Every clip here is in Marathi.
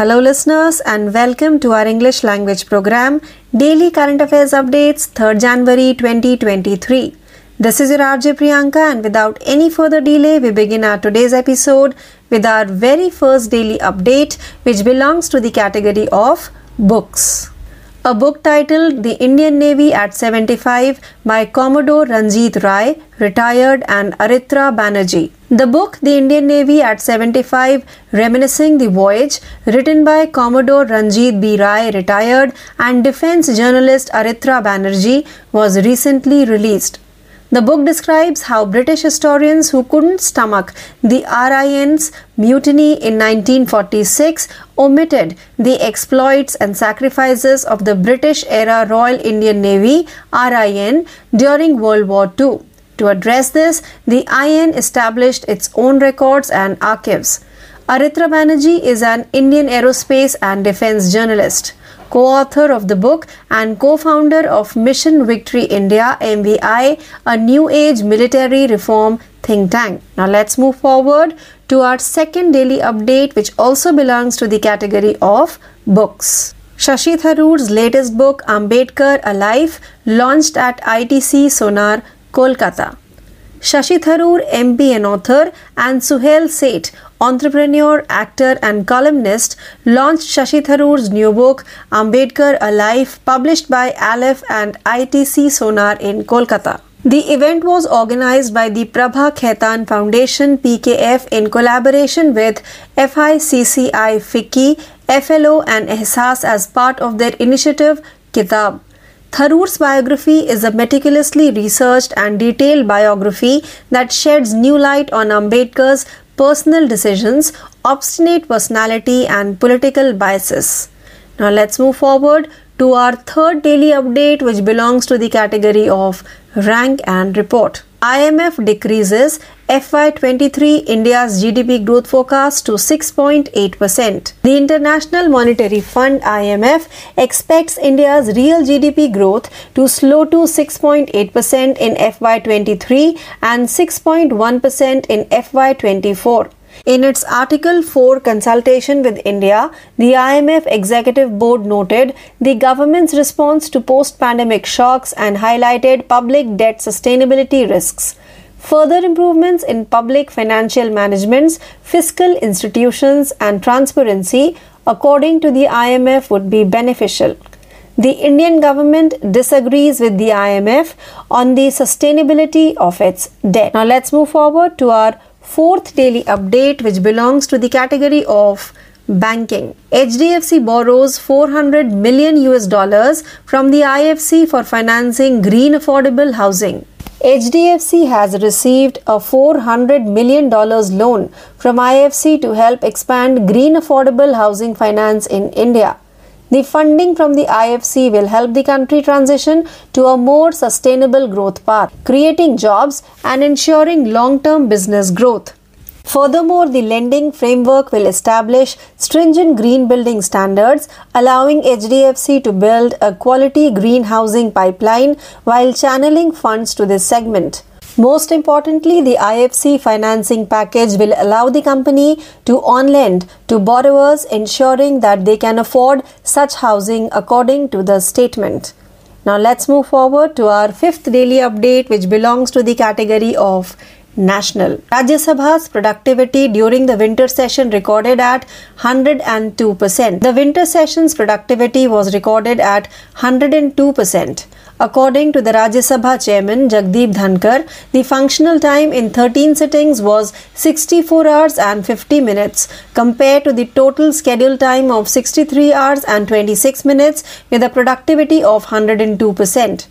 Hello listeners and welcome to our English language program Daily Current Affairs Updates 3rd January 2023. This is your RJ Priyanka and without any further delay we begin our today's episode with our very first daily update which belongs to the category of books. A book titled The Indian Navy at 75 by Commodore Ranjit Rai, retired, and Aritra Banerjee. The book The Indian Navy at 75, Reminiscing the Voyage, written by Commodore Ranjit B. Rai, retired, and defense journalist Aritra Banerjee, was recently released. The book describes how British historians who couldn't stomach the RIN's mutiny in 1946 omitted the exploits and sacrifices of the British-era Royal Indian Navy (RIN) during World War II. To address this, the IN established its own records and archives. Aritra Banerjee is an Indian aerospace and defense journalist, co-author of the book and co-founder of Mission Victory India (MVI), a new age military reform think tank. Now let's move forward to our second daily update, which also belongs to the category of books. Shashi Tharoor's latest book, Ambedkar: A Life, launched at ITC Sonar, Kolkata. Shashi Tharoor, MP and author, and Suhail Seth, entrepreneur, actor and columnist, launched Shashi Tharoor's new book Ambedkar: A Life, published by Aleph and ITC Sonar in Kolkata. The event was organized by the Prabha Khaitan Foundation (PKF) in collaboration with FICCI FICCI, FLO and Ehsaas as part of their initiative Kitab. Tharoor's biography is a meticulously researched and detailed biography that sheds new light on Ambedkar's personal decisions, obstinate personality and political biases. Now let's move forward to our third daily update, which belongs to the category of rank and report. IMF decreases FY23 India's GDP growth forecast to 6.8%. The International Monetary Fund (IMF) expects India's real GDP growth to slow to 6.8% in FY23 and 6.1% in FY24. In its Article 4 consultation with India, the IMF Executive Board noted the government's response to post-pandemic shocks and highlighted public debt sustainability risks. Further improvements in public financial management, fiscal institutions, and transparency, according to the IMF, would be beneficial. The Indian government disagrees with the IMF on the sustainability of its debt. Now let's move forward to our fourth daily update, which belongs to the category of banking. HDFC borrows $400 million from the IFC for financing green affordable housing. HDFC has received a $400 million loan from IFC to help expand green affordable housing finance in India. The funding from the IFC will help the country transition to a more sustainable growth path, creating jobs and ensuring long-term business growth. Furthermore, the lending framework will establish stringent green building standards, allowing HDFC to build a quality green housing pipeline while channeling funds to this segment. Most importantly, the IFC financing package will allow the company to on-lend to borrowers, ensuring that they can afford such housing, according to the statement. Now let's move forward to our fifth daily update, which belongs to the category of national. Rajya Sabha's productivity during the winter session recorded at 102%. The winter session's productivity was recorded at 102%. According to the Rajya Sabha chairman Jagdeep Dhankar, the functional time in 13 sittings was 64 hours and 50 minutes compared to the total scheduled time of 63 hours and 26 minutes with a productivity of 102%.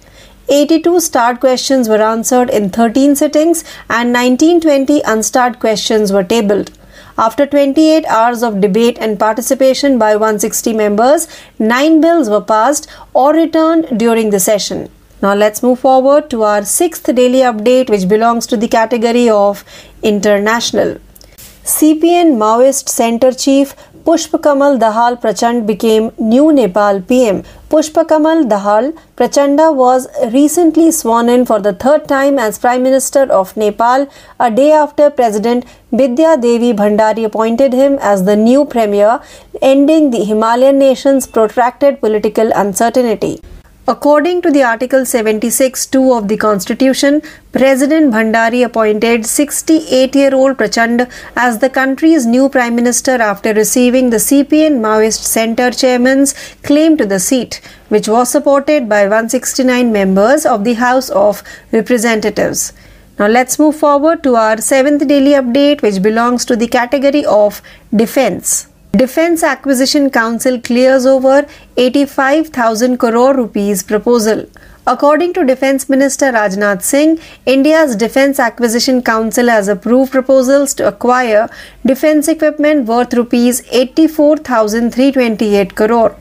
82 starred questions were answered in 13 sittings and 1920 unstarred questions were tabled. After 28 hours of debate and participation by 160 members, 9 bills were passed or returned during the session. Now let's move forward to our sixth daily update, which belongs to the category of international. CPN Maoist Center Chief Pushpa Kamal Dahal Prachanda became new Nepal PM. Pushpa Kamal Dahal Prachanda was recently sworn in for the third time as Prime Minister of Nepal, a day after President Bidya Devi Bhandari appointed him as the new premier, ending the Himalayan nation's protracted political uncertainty. According to the Article 76(2) of the Constitution, President Bhandari appointed 68-year-old Prachanda as the country's new Prime Minister after receiving the CPN Maoist Center chairman's claim to the seat, which was supported by 169 members of the House of Representatives. Now let's move forward to our 7th daily update, which belongs to the category of defense. Defence Acquisition Council clears over 85,000 crore rupees proposal. According to Defence Minister Rajnath Singh, India's Defence Acquisition Council has approved proposals to acquire defence equipment worth rupees 84,328 crore,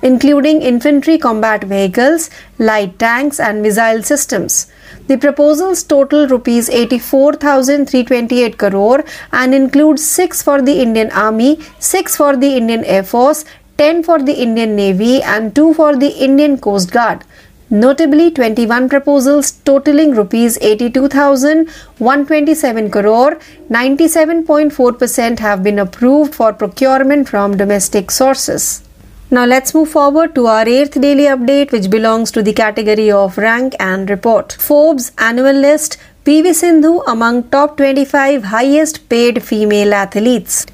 including infantry combat vehicles, light tanks and missile systems. The proposals total rupees 84,328 crore and include 6 for the Indian Army, 6 for the Indian Air Force, 10 for the Indian Navy and 2 for the Indian Coast Guard. Notably, 21 proposals totaling rupees 82,127 crore, 97.4% have been approved for procurement from domestic sources. Now let's move forward to our 8th daily update, which belongs to the category of rank and report. Forbes annual list, PV Sindhu among top 25 highest paid female athletes.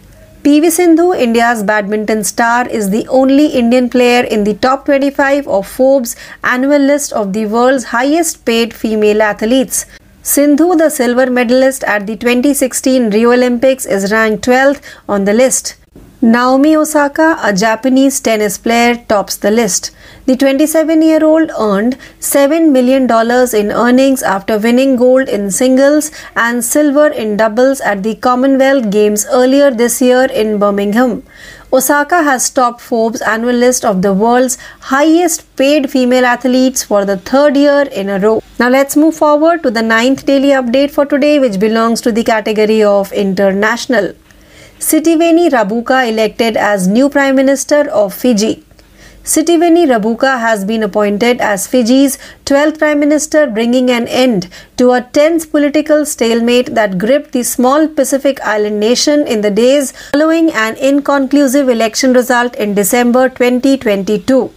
PV Sindhu, India's badminton star, is the only Indian player in the top 25 of Forbes annual list of the world's highest paid female athletes. Sindhu, the silver medalist at the 2016 Rio Olympics, is ranked 12th on the list. Naomi Osaka, a Japanese tennis player, tops the list. The 27-year-old earned $7 million in earnings after winning gold in singles and silver in doubles at the Commonwealth Games earlier this year in Birmingham. Osaka has topped Forbes' annual list of the world's highest paid female athletes for the third year in a row. Now let's move forward to the 9th daily update for today, which belongs to the category of international. Sitiveni Rabuka elected as new Prime Minister of Fiji. Sitiveni Rabuka has been appointed as Fiji's 12th Prime Minister, bringing an end to a tense political stalemate that gripped the small Pacific island nation in the days following an inconclusive election result in December 2022.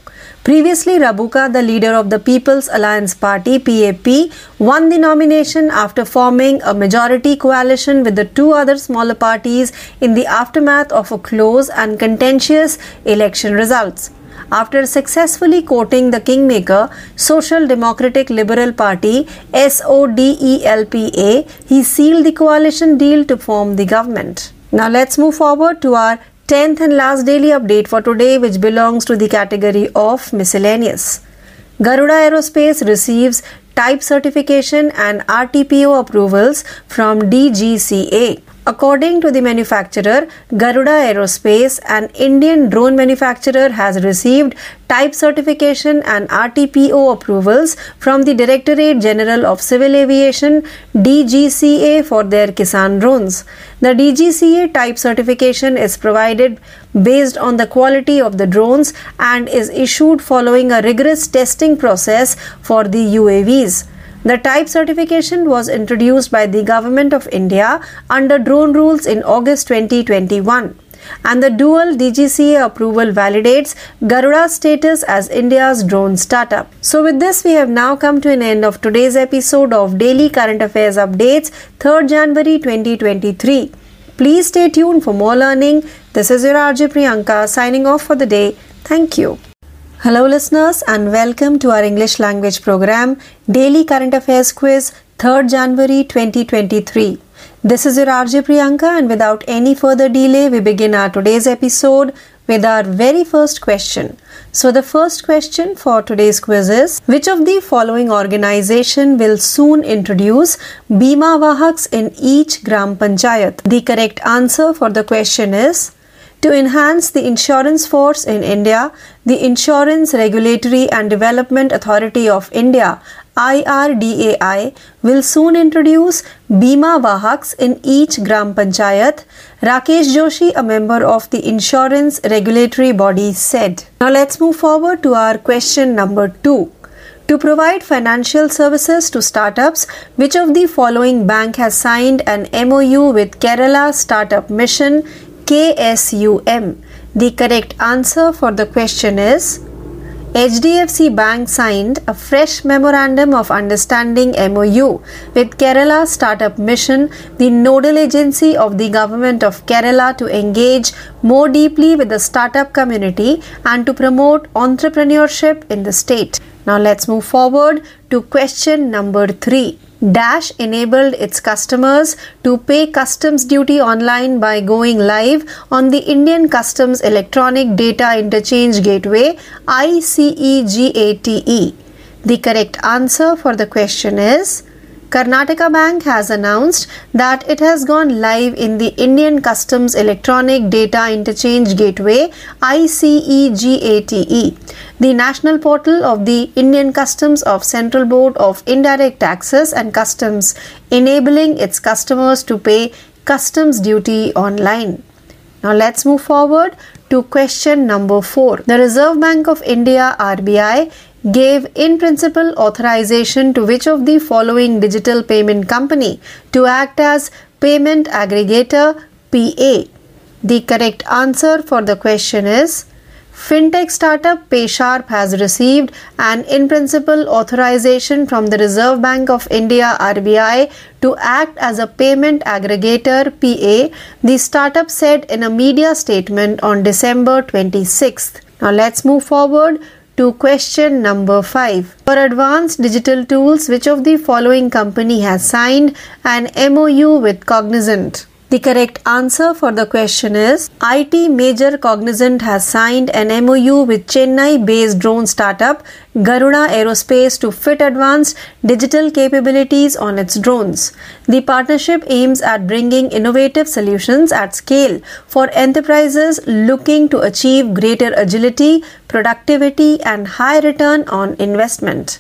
Previously, Rabuka, the leader of the People's Alliance Party (PAP), won the nomination after forming a majority coalition with the two other smaller parties in the aftermath of a close and contentious election results. After successfully courting the kingmaker, Social Democratic Liberal Party (SODELPA), he sealed the coalition deal to form the government. Now let's move forward to our 10th and last daily update for today, which belongs to the category of miscellaneous. Garuda Aerospace receives type certification and RTPO approvals from DGCA. According to the manufacturer, Garuda Aerospace, an Indian drone manufacturer, has received type certification and RTPO approvals from the Directorate General of Civil Aviation (DGCA) for their Kisan drones. The DGCA type certification is provided based on the quality of the drones and is issued following a rigorous testing process for the UAVs. The type certification was introduced by the Government of India under drone rules in August 2021. And the dual DGCA approval validates Garuda's status as India's drone startup. So with this, we have now come to an end of today's episode of Daily Current Affairs Updates, 3rd January 2023. Please stay tuned for more learning. This is your RJ Priyanka signing off for the day. Thank you. Hello listeners, and welcome to our English language program, Daily Current Affairs Quiz, 3rd January 2023. This is your RJ Priyanka, and without any further delay, we begin our today's episode with our very first question. So the first question for today's quiz is, which of the following organization will soon introduce Bima Vahaks in each Gram Panchayat? The correct answer for the question is, to enhance the insurance force in India, the Insurance Regulatory and Development Authority of India IRDAI will soon introduce Bima Vahaks in each Gram Panchayat, Rakesh Joshi, a member of the insurance regulatory body, said. Now let's move forward to our question number 2. To provide financial services to startups, which of the following bank has signed an MOU with Kerala Startup Mission, KSUM? The correct answer for the question is HDFC Bank signed a fresh Memorandum of Understanding MOU with Kerala Startup Mission, the nodal agency of the Government of Kerala, to engage more deeply with the startup community and to promote entrepreneurship in the state. Now let's move forward to question number 3. Dash enabled its customers to pay customs duty online by going live on the Indian Customs Electronic Data Interchange Gateway, ICEGATE. The correct answer for the question is Karnataka Bank has announced that it has gone live in the Indian Customs Electronic Data Interchange Gateway, ICEGATE, the national portal of the Indian Customs of Central Board of Indirect Taxes and Customs, enabling its customers to pay customs duty online. Now let's move forward to question number 4. The Reserve Bank of India, RBI, gave in principle authorization to which of the following digital payment company to act as payment aggregator, PA? The correct answer for the question is fintech startup PaySharp has received an in principle authorization from the Reserve Bank of India, RBI, to act as a payment aggregator, PA, the startup said in a media statement on December 26th. Now let's move forward to question number 5. For advanced digital tools, which of the following company has signed an MOU with Cognizant? The correct answer for the question is IT major Cognizant has signed an MOU with Chennai-based drone startup Garuda Aerospace to fit advanced digital capabilities on its drones. The partnership aims at bringing innovative solutions at scale for enterprises looking to achieve greater agility, productivity, and high return on investment.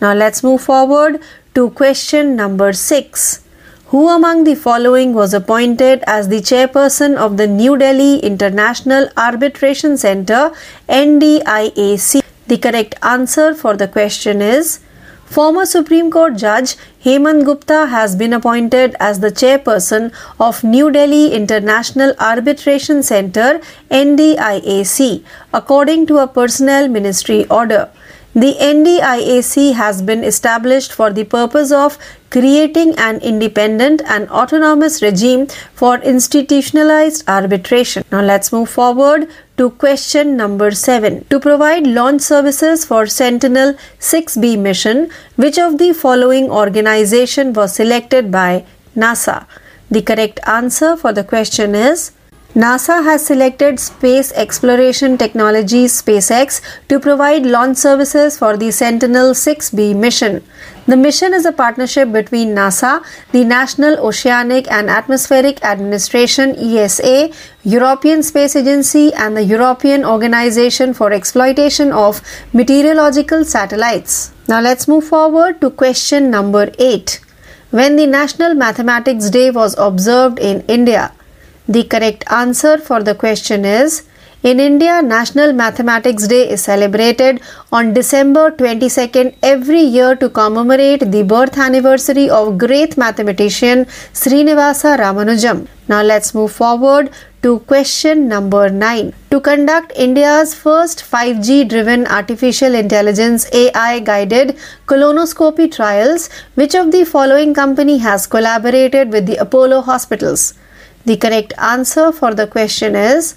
Now let's move forward to question number 6. Who among the following was appointed as the chairperson of the New Delhi International Arbitration Center, NDIAC? The correct answer for the question is former Supreme Court Judge Hemant Gupta has been appointed as the chairperson of New Delhi International Arbitration Center, NDIAC, according to a Personnel Ministry order. The NDIAC has been established for the purpose of creating an independent and autonomous regime for institutionalized arbitration. Now let's move forward to question number 7. To provide launch services for Sentinel 6B mission, which of the following organization was selected by NASA? The correct answer for the question is NASA has selected Space Exploration Technologies, SpaceX, to provide launch services for the Sentinel 6B mission. The mission is a partnership between NASA, the National Oceanic and Atmospheric Administration, ESA, European Space Agency, and the European Organization for Exploitation of Meteorological Satellites. Now let's move forward to question number 8. When the National Mathematics Day was observed in India? The correct answer for the question is in India, National Mathematics Day is celebrated on December 22nd every year to commemorate the birth anniversary of great mathematician Srinivasa Ramanujan. Now let's move forward to question number 9. To conduct India's first 5G-driven artificial intelligence AI-guided colonoscopy trials, which of the following company has collaborated with the Apollo Hospitals? The correct answer for the question is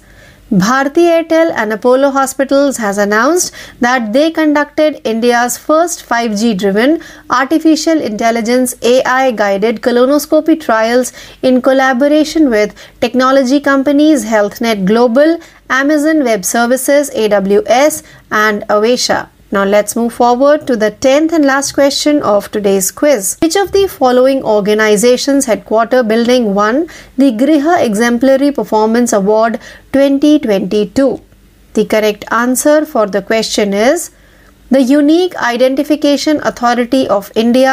Bharti Airtel and Apollo Hospitals has announced that they conducted India's first 5G-driven artificial intelligence AI-guided colonoscopy trials in collaboration with technology companies HealthNet Global, Amazon Web Services, AWS, and Avesha. Now let's move forward to the 10th and last question of today's quiz. Which of the following organizations headquarter building won the Griha Exemplary Performance Award 2022? The correct answer for the question is The Unique Identification Authority of India,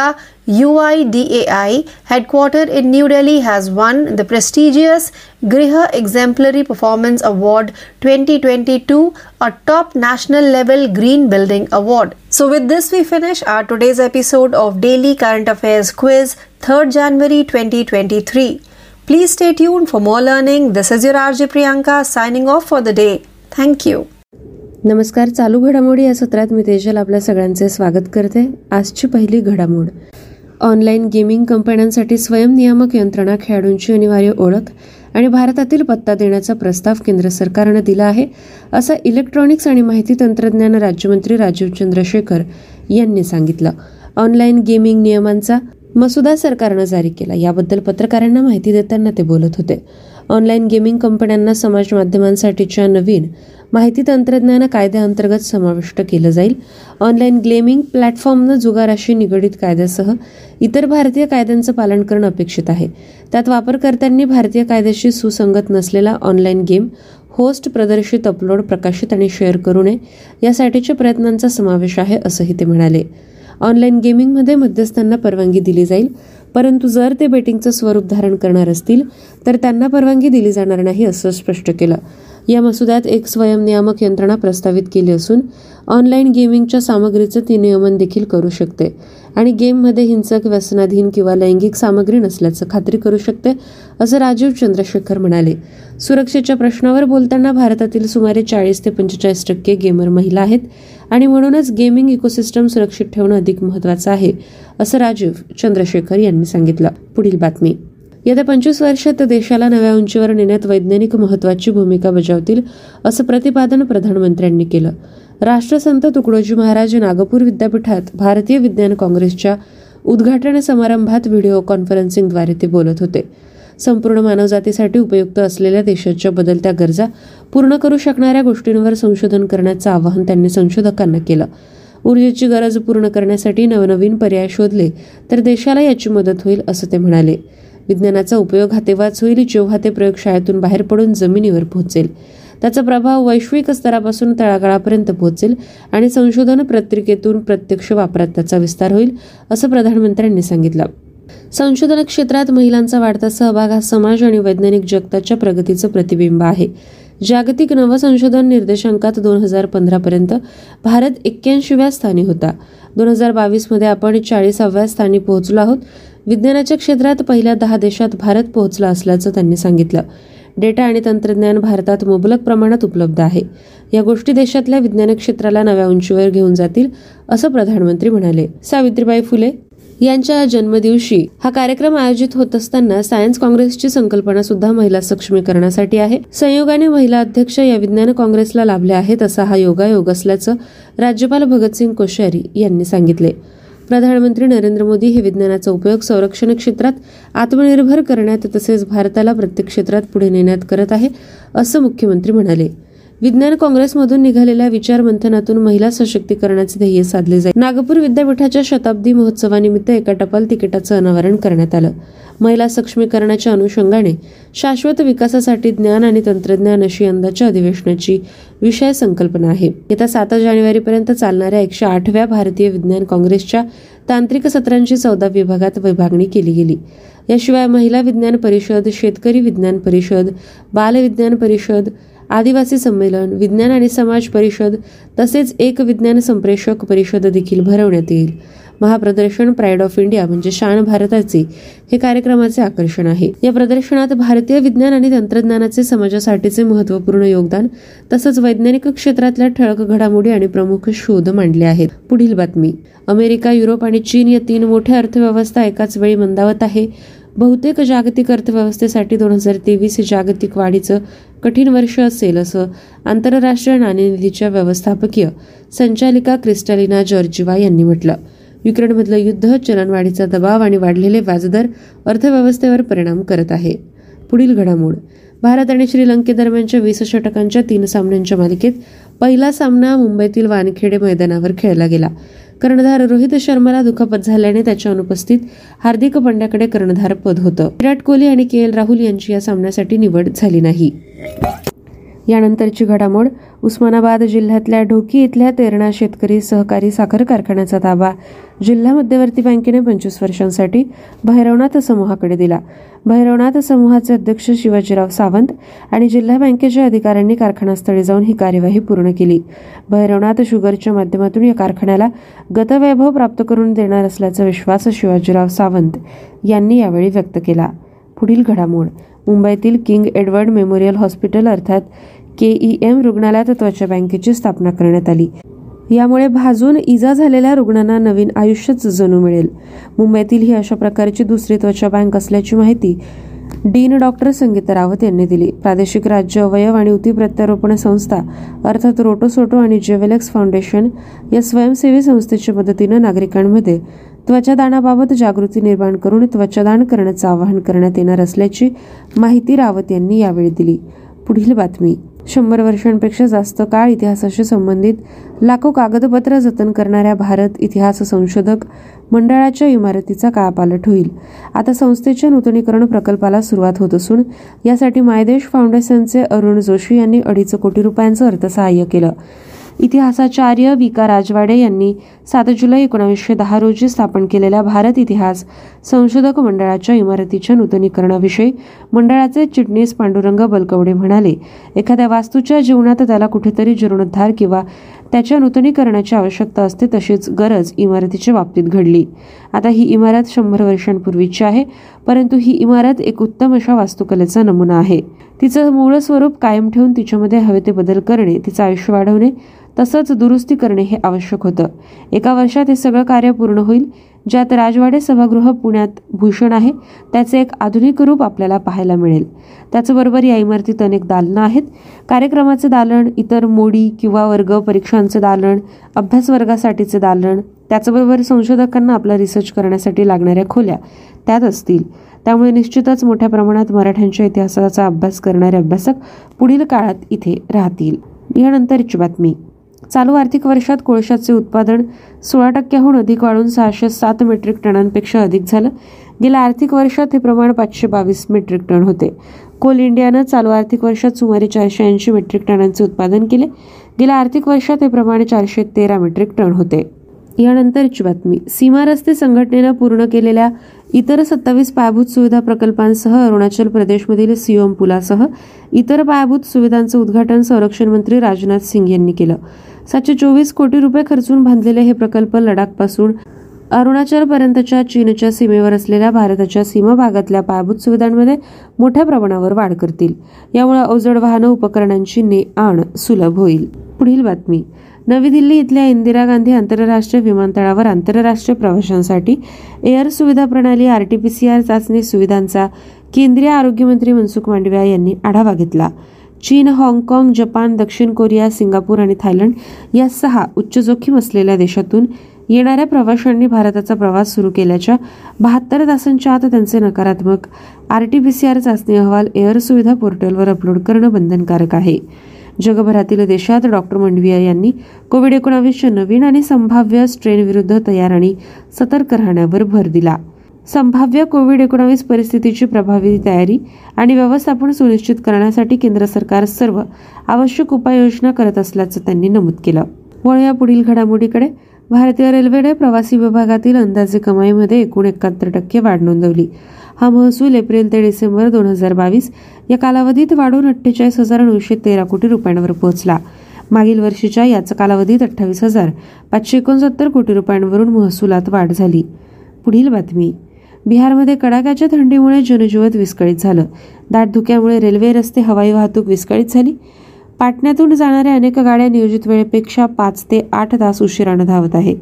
UIDAI, headquartered in New Delhi, has won the prestigious Griha Exemplary Performance Award 2022, a top national-level green building award. So with this, we finish our today's episode of Daily Current Affairs Quiz, 3rd January 2023. Please stay tuned for more learning. This is your RJ Priyanka signing off for the day. Thank you. नमस्कार. चालू घडामोडी या सत्रात मी तेजल आपल्या सगळ्यांचे स्वागत करते. आजची पहिली घडामोड. ऑनलाईन गेमिंग कंपन्यांसाठी स्वयंनियामक यंत्रणा, खेळाडूंची अनिवार्य ओळख आणि भारतातील पत्ता देण्याचा प्रस्ताव केंद्र सरकारनं दिला आहे, असं इलेक्ट्रॉनिक्स आणि माहिती तंत्रज्ञान राज्यमंत्री राजीव चंद्रशेखर यांनी सांगितलं. ऑनलाईन गेमिंग नियमांचा मसुदा सरकारनं जारी केला. याबद्दल पत्रकारांना माहिती देताना ते बोलत होते. ऑनलाईन गेमिंग कंपन्यांना समाज माध्यमांसाठीच्या नवीन माहिती तंत्रज्ञान कायद्याअंतर्गत समाविष्ट केलं जाईल. ऑनलाईन गेमिंग प्लॅटफॉर्मनं जुगाराशी निगडित कायद्यासह इतर भारतीय कायद्यांचं पालन करणं अपेक्षित आहे. त्यात वापरकर्त्यांनी भारतीय कायद्याशी सुसंगत नसलेला ऑनलाईन गेम होस्ट, प्रदर्शित, अपलोड, प्रकाशित आणि शेअर करू नये यासाठीच्या प्रयत्नांचा समावेश आहे, असंही ते म्हणाले. ऑनलाईन गेमिंगमध्ये मध्यस्थांना परवानगी दिली जाईल, परंतु जर ते बेटिंगचं स्वरूप धारण करणार असतील तर त्यांना परवानगी दिली जाणार नाही, असं स्पष्ट केलं. या मसुद्यात एक स्वयंनियामक यंत्रणा प्रस्तावित केली असून ऑनलाईन गेमिंगच्या सामग्रीचं ती नियमन देखील करू शकते आणि गेममध्ये हिंसक, व्यसनाधीन किंवा लैंगिक सामग्री नसल्याचं खात्री करू शकते, असं राजीव चंद्रशेखर म्हणाले. सुरक्षेच्या प्रश्नावर बोलताना भारतातील सुमारे 40 ते 45% गेमर महिला आहेत आणि म्हणूनच गेमिंग इकोसिस्टम सुरक्षित ठेवणं अधिक महत्त्वाचं आहे, असं राजीव चंद्रशेखर यांनी सांगितलं. पुढील बातमी. येत्या 25 वर्षात देशाला नव्या उंचीवर नेण्यात वैज्ञानिक महत्त्वाची भूमिका बजावतील, असं प्रतिपादन प्रधानमंत्र्यांनी केलं. राष्ट्रसंत तुकडोजी महाराज नागपूर विद्यापीठात भारतीय विज्ञान काँग्रेसच्या उद्घाटन समारंभात व्हिडिओ कॉन्फरन्सिंगद्वारे ते बोलत होते. संपूर्ण मानवजातीसाठी उपयुक्त असलेल्या देशाच्या बदलत्या गरजा पूर्ण करू शकणाऱ्या गोष्टींवर संशोधन करण्याचं आवाहन त्यांनी संशोधकांना केलं. ऊर्जेची गरज पूर्ण करण्यासाठी नवनवीन पर्याय शोधले तर देशाला याची मदत होईल, असं ते म्हणाले. विज्ञानाचा उपयोग हा तेव्हाच होईल जेव्हा ते प्रयोगशाळेतून बाहेर पडून जमिनीवर पोहोचेल, त्याचा प्रभाव वैश्विक स्तरापासून तळागाळापर्यंत पोहोचेल आणि संशोधन पत्रिकेतून प्रत्यक्ष वापरात त्याचा विस्तार होईल, असं प्रधानमंत्र्यांनी सांगितलं. संशोधन क्षेत्रात महिलांचा वाढता सहभाग हा समाज आणि वैज्ञानिक जगताच्या प्रगतीचं प्रतिबिंब आहे. जागतिक नवसंशोधन निर्देशांकात 2015 पर्यंत भारत 81व्या स्थानी होता. 2022 मध्ये आपण 40व्या स्थानी पोहोचलो आहोत. विज्ञानाच्या क्षेत्रात पहिल्या 10 देशात भारत पोहोचला असल्याचं त्यांनी सांगितलं. डेटा आणि तंत्रज्ञान भारतात मुबलक प्रमाणात उपलब्ध आहे. या गोष्टी देशातल्या विज्ञान क्षेत्राला नव्या उंचीवर घेऊन जातील, असं प्रधानमंत्री म्हणाले. सावित्रीबाई फुले यांच्या जन्मदिवशी हा कार्यक्रम आयोजित होत असताना सायन्स काँग्रेसची संकल्पना सुद्धा महिला सक्षमीकरणासाठी आहे. संयोगाने महिला अध्यक्ष या विज्ञान काँग्रेसला लाभल्या आहेत, असा हा योगायोग असल्याचं राज्यपाल भगतसिंग कोश्यारी यांनी सांगितले. प्रधानमंत्री नरेंद्र मोदी हे विज्ञानाचा उपयोग संरक्षण क्षेत्रात आत्मनिर्भर करण्यात तसेच भारताला प्रत्येक क्षेत्रात पुढे नेण्यात करत आहे, असं मुख्यमंत्री म्हणाले. विज्ञान काँग्रेसमधून निघालेल्या विचारमंथनातून महिला सशक्तीकरणाचे ध्येय साधले जाईल. नागपूर विद्यापीठाच्या शताब्दी महोत्सवानिमित्त एका टपाल तिकिटाचं अनावरण करण्यात आलं. महिला सक्षमीकरणाच्या अनुषंगाने शाश्वत विकासासाठी ज्ञान आणि तंत्रज्ञान अशी यंदाच्या अधिवेशनाची विषय संकल्पना आहे. येत्या 7 जानेवारीपर्यंत चालणाऱ्या 108व्या भारतीय विज्ञान काँग्रेसच्या तांत्रिक सत्रांची 14 विभागात विभागणी केली गेली. याशिवाय महिला विज्ञान परिषद, शेतकरी विज्ञान परिषद, बाल विज्ञान परिषद, आदिवासी संमेलन, विज्ञान आणि समाज परिषद तसेच एक विज्ञान संप्रेषक परिषद देखील भरवण्यात येईल. महाप्रदर्शन प्राईड ऑफ इंडिया म्हणजे शान भारताचे हे कार्यक्रमाचे आकर्षण आहे. या प्रदर्शनात भारतीय विज्ञान आणि तंत्रज्ञानाचे समाजासाठीचे महत्त्वपूर्ण योगदान तसंच वैज्ञानिक क्षेत्रातल्या ठळक घडामोडी आणि प्रमुख शोध मांडले आहेत. पुढील बातमी. अमेरिका, युरोप आणि चीन या 3 मोठ्या अर्थव्यवस्था एकाच वेळी मंदावत आहे. बहुतेक जागतिक अर्थव्यवस्थेसाठी 2023 हे जागतिक वाढीचं कठीण वर्ष असेल, असं आंतरराष्ट्रीय नाणेनिधीच्या व्यवस्थापकीय संचालिका क्रिस्टालिना जॉर्जिवा यांनी म्हटलं. युक्रेनमधलं युद्ध, चलनवाढीचा दबाव आणि वाढलेले व्याजदर अर्थव्यवस्थेवर परिणाम करत आहे. पुढील घडामोड. भारत आणि श्रीलंकेदरम्यानच्या 20 षटकांच्या 3 सामन्यांच्या मालिकेत पहिला सामना मुंबईतील वानखेडे मैदानावर खेळला गेला. कर्णधार रोहित शर्माला दुखापत झाल्याने त्याच्या अनुपस्थित हार्दिक पंड्याकडे कर्णधार पद होतं. विराट कोहली आणि KL राहुल यांची या सामन्यासाठी निवड झाली नाही. यानंतरची घडामोड. उस्मानाबाद जिल्ह्यातल्या ढोकी इथल्या 13 शेतकरी सहकारी साखर कारखान्याचा ताबा जिल्हा मध्यवर्ती बँकेने 25 वर्षांसाठी भैरवनाथ समूहाकडे दिला. भैरवनाथ समूहाचे अध्यक्ष शिवाजीराव सावंत आणि जिल्हा बँकेच्या अधिकाऱ्यांनी कारखानास्थळी जाऊन ही कार्यवाही पूर्ण केली. भैरवनाथ शुगरच्या माध्यमातून या कारखान्याला गतवैभव प्राप्त करून देणार असल्याचा विश्वास शिवाजीराव सावंत यांनी यावेळी व्यक्त केला. पुढील घडामोड. मुंबईतील किंग एडवर्ड मेमोरियल हॉस्पिटल अर्थात KEM रुग्णालयात त्वचा बँकेची स्थापना करण्यात आली. यामुळे भाजून इजा झालेल्या रुग्णांना नवीन आयुष्यच जणू मिळेल. मुंबईतील ही अशा प्रकारची दुसरी त्वचा बँक असल्याची माहिती डीन डॉक्टर संगीता रावत यांनी दिली. प्रादेशिक राज्य अवयव आणि उती प्रत्यारोपण संस्था अर्थात रोटोसोटो आणि जेवेलेक्स फाउंडेशन या स्वयंसेवी संस्थेच्या मदतीनं नागरिकांमध्ये त्वचादानाबाबत जागृती निर्माण करून त्वचादान करण्याचं आवाहन करण्यात येणार असल्याची माहिती रावत यांनी यावेळी दिली. पुढील बातमी. 100 वर्षांपेक्षा जास्त काळ इतिहासाशी संबंधित लाखो कागदपत्र जतन करणाऱ्या भारत इतिहास संशोधक मंडळाच्या इमारतीचा कायापालट होईल. आता संस्थेच्या नूतनीकरण प्रकल्पाला सुरुवात होत असून यासाठी मायदेश फाउंडेशनचे अरुण जोशी यांनी 2.5 कोटी रुपयांचं अर्थसहाय्य केलं. इतिहासाचार्य विका राजवाडे यांनी 7 जुलै 1910 रोजी स्थापन केलेल्या भारत इतिहास संशोधक मंडळाच्या इमारतीच्या नूतनीकरणाविषयी मंडळाचे चिटणीस पांडुरंग बलकवडे म्हणाले, एखाद्या वास्तूच्या जीवनात त्याला कुठेतरी जीर्णोद्धार किंवा त्याच्या नूतनीकरणाची आवश्यकता असते, तशीच गरज इमारतीच्या बाबतीत घडली. आता ही इमारत 100 वर्षांपूर्वीची आहे, परंतु ही इमारत एक उत्तम अशा वास्तुकलेचा नमुना आहे. तिचं मूळ स्वरूप कायम ठेवून तिच्यामध्ये हवे ते बदल करणे, तिचं आयुष्य वाढवणे तसंच दुरुस्ती करणे हे आवश्यक होतं. एका वर्षात हे सगळं कार्य पूर्ण होईल, ज्यात राजवाडे सभागृह पुण्यात भूषण आहे त्याचे एक आधुनिक रूप आपल्याला पाहायला मिळेल. त्याचबरोबर या इमारतीत अनेक दालनं आहेत. कार्यक्रमाचे दालन, इतर मोडी किंवा वर्ग परीक्षांचे दालन, अभ्यास वर्गासाठीचे दालन, त्याचबरोबर संशोधकांना आपला रिसर्च करण्यासाठी लागणाऱ्या खोल्या त्यात असतील. त्यामुळे निश्चितच मोठ्या प्रमाणात मराठ्यांच्या इतिहासाचा अभ्यास करणारे अभ्यासक पुढील काळात इथे राहतील. यानंतरची बातमी. चालू आर्थिक वर्षात कोळशाचे उत्पादन 16%हून अधिक वाढून 607 मेट्रिक टनांपेक्षा अधिक झालं. गेल्या आर्थिक वर्षात हे प्रमाण 522 मेट्रिक टन होते. कोल इंडियानं चालू आर्थिक वर्षात सुमारे 480 मेट्रिक टनांचे उत्पादन केले. गेल्या आर्थिक वर्षात हे प्रमाण 413 मेट्रिक टन होते. यानंतरची बातमी. सीमा रस्ते संघटनेनं पूर्ण केलेल्या इतर 27 पायाभूत सुविधा प्रकल्पांसह अरुणाचल प्रदेशमधील सिओम पुलासह इतर पायाभूत सुविधांचं उद्घाटन संरक्षण मंत्री राजनाथ सिंग यांनी केलं. 724 कोटी रुपये खर्चून बांधलेले हे प्रकल्प लडाखपासून अरुणाचलपर्यंतच्या चीनच्या सीमेवर असलेल्या भारताच्या सीमा भागातल्या पायाभूत सुविधांमध्ये मोठ्या प्रमाणावर वाढ करतील. यामुळे अवजड वाहनं, उपकरणांची ने आण सुलभ होईल. पुढील बातमी. नवी दिल्ली इथल्या इंदिरा गांधी आंतरराष्ट्रीय विमानतळावर आंतरराष्ट्रीय प्रवाशांसाठी एअर सुविधा प्रणाली RT-PCR चाचणी सुविधांचा केंद्रीय आरोग्यमंत्री मनसुख मांडविया यांनी आढावा घेतला. चीन, हाँगकाँग, जपान, दक्षिण कोरिया, सिंगापूर आणि थायलंड या 6 उच्च जोखीम असलेल्या देशातून येणाऱ्या प्रवाशांनी भारताचा प्रवास सुरू केल्याच्या 72 तासांच्या आत त्यांचे नकारात्मक RT-PCR चाचणी अहवाल एअर सुविधा पोर्टलवर अपलोड करणं बंधनकारक आहे. जगभरातील देशात डॉक्टर मांडविया यांनी कोविड-19च्या नवीन आणि संभाव्य स्ट्रेनविरुद्ध तयार आणि सतर्क राहण्यावर भर दिला. संभाव्य कोविड-19 परिस्थितीची प्रभावी तयारी आणि व्यवस्थापन सुनिश्चित करण्यासाठी केंद्र सरकार सर्व आवश्यक उपाययोजना करत असल्याचं त्यांनी नमूद केलं. वळूया पुढील घडामोडीकडे. भारतीय रेल्वेने प्रवासी विभागातील अंदाजे कमाईमध्ये एकूण 71% वाढ नोंदवली. हा महसूल एप्रिल ते डिसेंबर 2022 या कालावधीत वाढून 48,913 कोटी रुपयांवर पोहोचला. मागील वर्षीच्या याच कालावधीत 28,569 कोटी रुपयांवरून महसुलात वाढ झाली. पुढील बातमी. बिहारमध्ये कडाक्याच्या थंडीमुळे जनजीवन विस्कळीत झालं. दाट धुक्यामुळे रेल्वे, रस्ते, हवाई वाहतूक विस्कळीत झाली. पाटण्यातून जाणाऱ्या अनेक गाड्या नियोजित वेळेपेक्षा 5 ते 8 तास उशिरानं धावत आहे.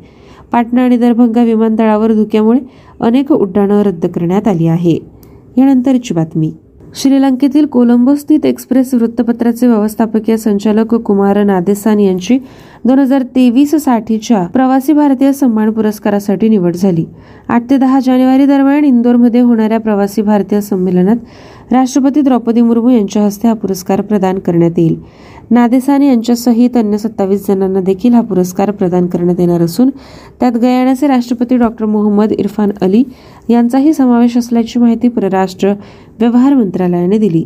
पाटणा आणि दरभंगा विमानतळावर धुक्यामुळे अनेक उड्डाणं रद्द करण्यात आली आहे. यानंतरची बातमी. श्रीलंकेतील कोलंबो स्थित एक्सप्रेस वृत्तपत्राचे व्यवस्थापकीय संचालक कुमार नादेसान यांची 2023-2024 प्रवासी भारतीय सन्मान पुरस्कारासाठी निवड झाली. 8 ते 10 जानेवारी दरम्यान इंदोरमध्ये होणाऱ्या प्रवासी भारतीय संमेलनात राष्ट्रपती द्रौपदी मुर्मू यांच्या हस्ते हा पुरस्कार प्रदान करण्यात येईल. नादेसान यांच्यासहित अन्य 27 जणांना देखील हा पुरस्कार प्रदान करण्यात येणार असून त्यात गयानाचे राष्ट्रपती डॉक्टर मोहम्मद इरफान अली यांचाही समावेश असल्याची माहिती परराष्ट्र व्यवहार मंत्रालयाने दिली.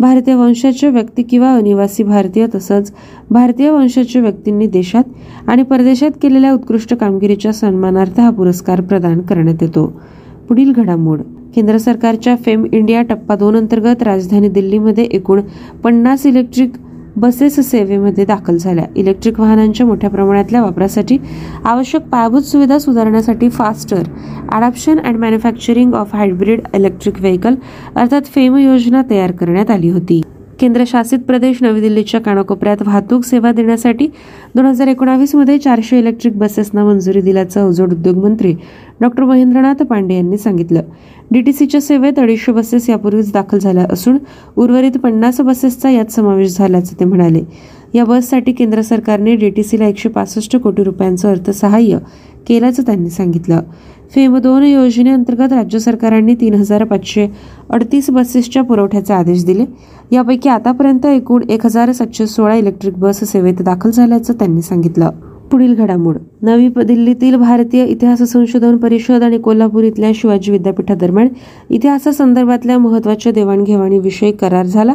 भारतीय वंशाच्या व्यक्ती किंवा अनिवासी भारतीय तसंच भारतीय वंशाच्या व्यक्तींनी देशात आणि परदेशात केलेल्या उत्कृष्ट कामगिरीच्या सन्मानार्थ हा पुरस्कार प्रदान करण्यात येतो. पुढील घडामोड. केंद्र सरकारच्या फेम इंडिया टप्पा 2 अंतर्गत राजधानी दिल्लीमध्ये एकूण 50 इलेक्ट्रिक बसेस सेवेमध्ये दाखल झाल्या. इलेक्ट्रिक वाहनांच्या मोठ्या प्रमाणातल्या वापरासाठी आवश्यक पायाभूत सुविधा सुधारण्यासाठी faster adoption and manufacturing of hybrid electric vehicle अर्थात फेम योजना तयार करण्यात आली होती. केंद्रशासित प्रदेश नवी दिल्लीच्या कानाकोपऱ्यात वाहतूक सेवा देण्यासाठी 2019 मध्ये 400 इलेक्ट्रिक बसेसना मंजुरी दिल्याचं अवजड उद्योगमंत्री डॉ. महेंद्रनाथ पांडे यांनी सांगितलं. डीटीसीच्या सेवेत 250 बसेस यापूर्वीच दाखल झाल्या असून उर्वरित 50 बसेसचा यात समावेश झाल्याचं ते म्हणाले. या बससाठी केंद्र सरकारने डीटीसीला 165 कोटी रुपयांचं अर्थसहाय्य केल्याचं त्यांनी सांगितलं. फेम 2 योजनेअंतर्गत राज्य सरकारांनी 3538 बसेसच्या पुरवठ्याचे आदेश दिले. यापैकी आतापर्यंत एकूण 1716 इलेक्ट्रिक बस सेवेत दाखल झाल्याचं त्यांनी सांगितलं. पुढील घडामोड. नवी दिल्लीतील भारतीय इतिहास संशोधन परिषद आणि कोल्हापूर इथल्या शिवाजी विद्यापीठादरम्यान इतिहासासंदर्भातल्या महत्त्वाच्या देवाणघेवाणीविषयी करार झाला.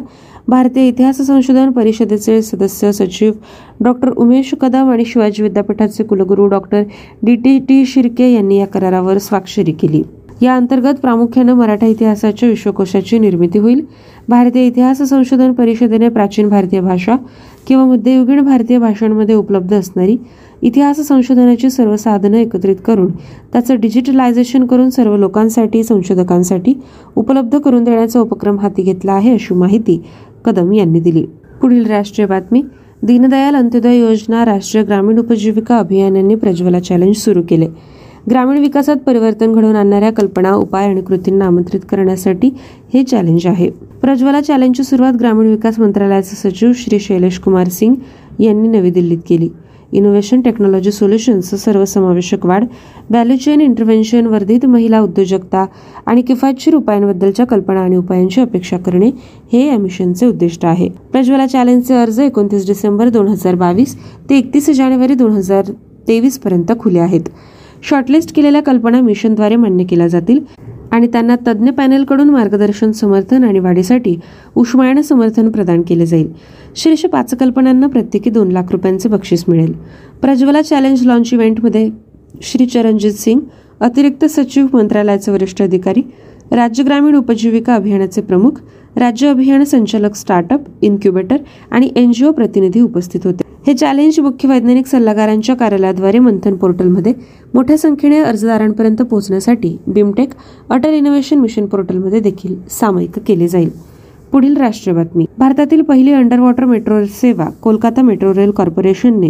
भारतीय इतिहास संशोधन परिषदेचे सदस्य सचिव डॉक्टर उमेश कदम आणि शिवाजी विद्यापीठाचे कुलगुरू डॉक्टर DT शिर्के यांनी या करारावर स्वाक्षरी केली. या अंतर्गत प्रामुख्यानं मराठा इतिहासाच्या विश्वकोशाची निर्मिती होईल. भारतीय इतिहास संशोधन परिषदेने प्राचीन भारतीय भाषा किंवा मध्ययुगीन भारतीय भाषांमध्ये उपलब्ध असणारी इतिहास संशोधनाची सर्व साधनं एकत्रित करून त्याचं डिजिटलायझेशन करून सर्व लोकांसाठी संशोधकांसाठी उपलब्ध करून देण्याचा उपक्रम हाती घेतला आहे अशी माहिती कदम यांनी दिली. पुढील राष्ट्रीय बातमी. दीनदयाल अंत्योदय योजना राष्ट्रीय ग्रामीण उपजीविका अभियान यांनी प्रज्वला चॅलेंज सुरू केले. ग्रामीण विकासात परिवर्तन घडवून आणणाऱ्या कल्पना उपाय आणि कृतींना आमंत्रित करण्यासाठी हे चॅलेंज आहे. प्रज्वला चॅलेंजची सुरुवात ग्रामीण विकास मंत्रालयाचे सचिव श्री शैलेश कुमार सिंग यांनी नवी दिल्लीत केली. इनोव्हेशन टेक्नॉलॉजी सोल्युशन्स सर्वसमावेशक वाढ व्हॅल्यू चेन इंटरव्हेन्शन वर्धित महिला उद्योजकता आणि किफायतशीर उपायांबद्दलच्या कल्पना आणि उपायांची अपेक्षा करणे हे या मिशनचे उद्दिष्ट आहे. प्रज्वला चॅलेंजचे अर्ज 29 डिसेंबर 2022 ते 31 जानेवारी 2023 पर्यंत खुले आहेत. शॉर्टलिस्ट केलेल्या कल्पना मिशनद्वारे मान्य केल्या जातील आणि त्यांना तज्ज्ञ पॅनेलकडून मार्गदर्शन समर्थन आणि वाढीसाठी उष्मायण समर्थन प्रदान केले जाईल. शीर्ष 5 कल्पनांना प्रत्येकी 2 लाख रुपयांचे बक्षीस मिळेल. प्रज्वला चॅलेंज लॉन्च इव्हेंटमध्ये श्री चरणजित सिंग अतिरिक्त सचिव मंत्रालयाचे वरिष्ठ अधिकारी राज्य ग्रामीण उपजीविका अभियानाचे प्रमुख राज्य अभियान संचालक स्टार्टअप इन्क्युबेटर आणि NGO प्रतिनिधी उपस्थित होते. हे चॅलेंज मुख्य वैज्ञानिक सल्लागारांच्या कार्यालयाद्वारे मंथन पोर्टलमध्ये मोठ्या संख्येने अर्जदारांपर्यंत पोहोचण्यासाठी बिमटेक अटल इनोव्हेशन मिशन पोर्टलमध्ये देखील सामायिक केले जाईल. पुढील राष्ट्रीय बातमी. भारतातील पहिली अंडरवॉटर मेट्रो सेवा कोलकाता मेट्रो रेल कॉर्पोरेशनने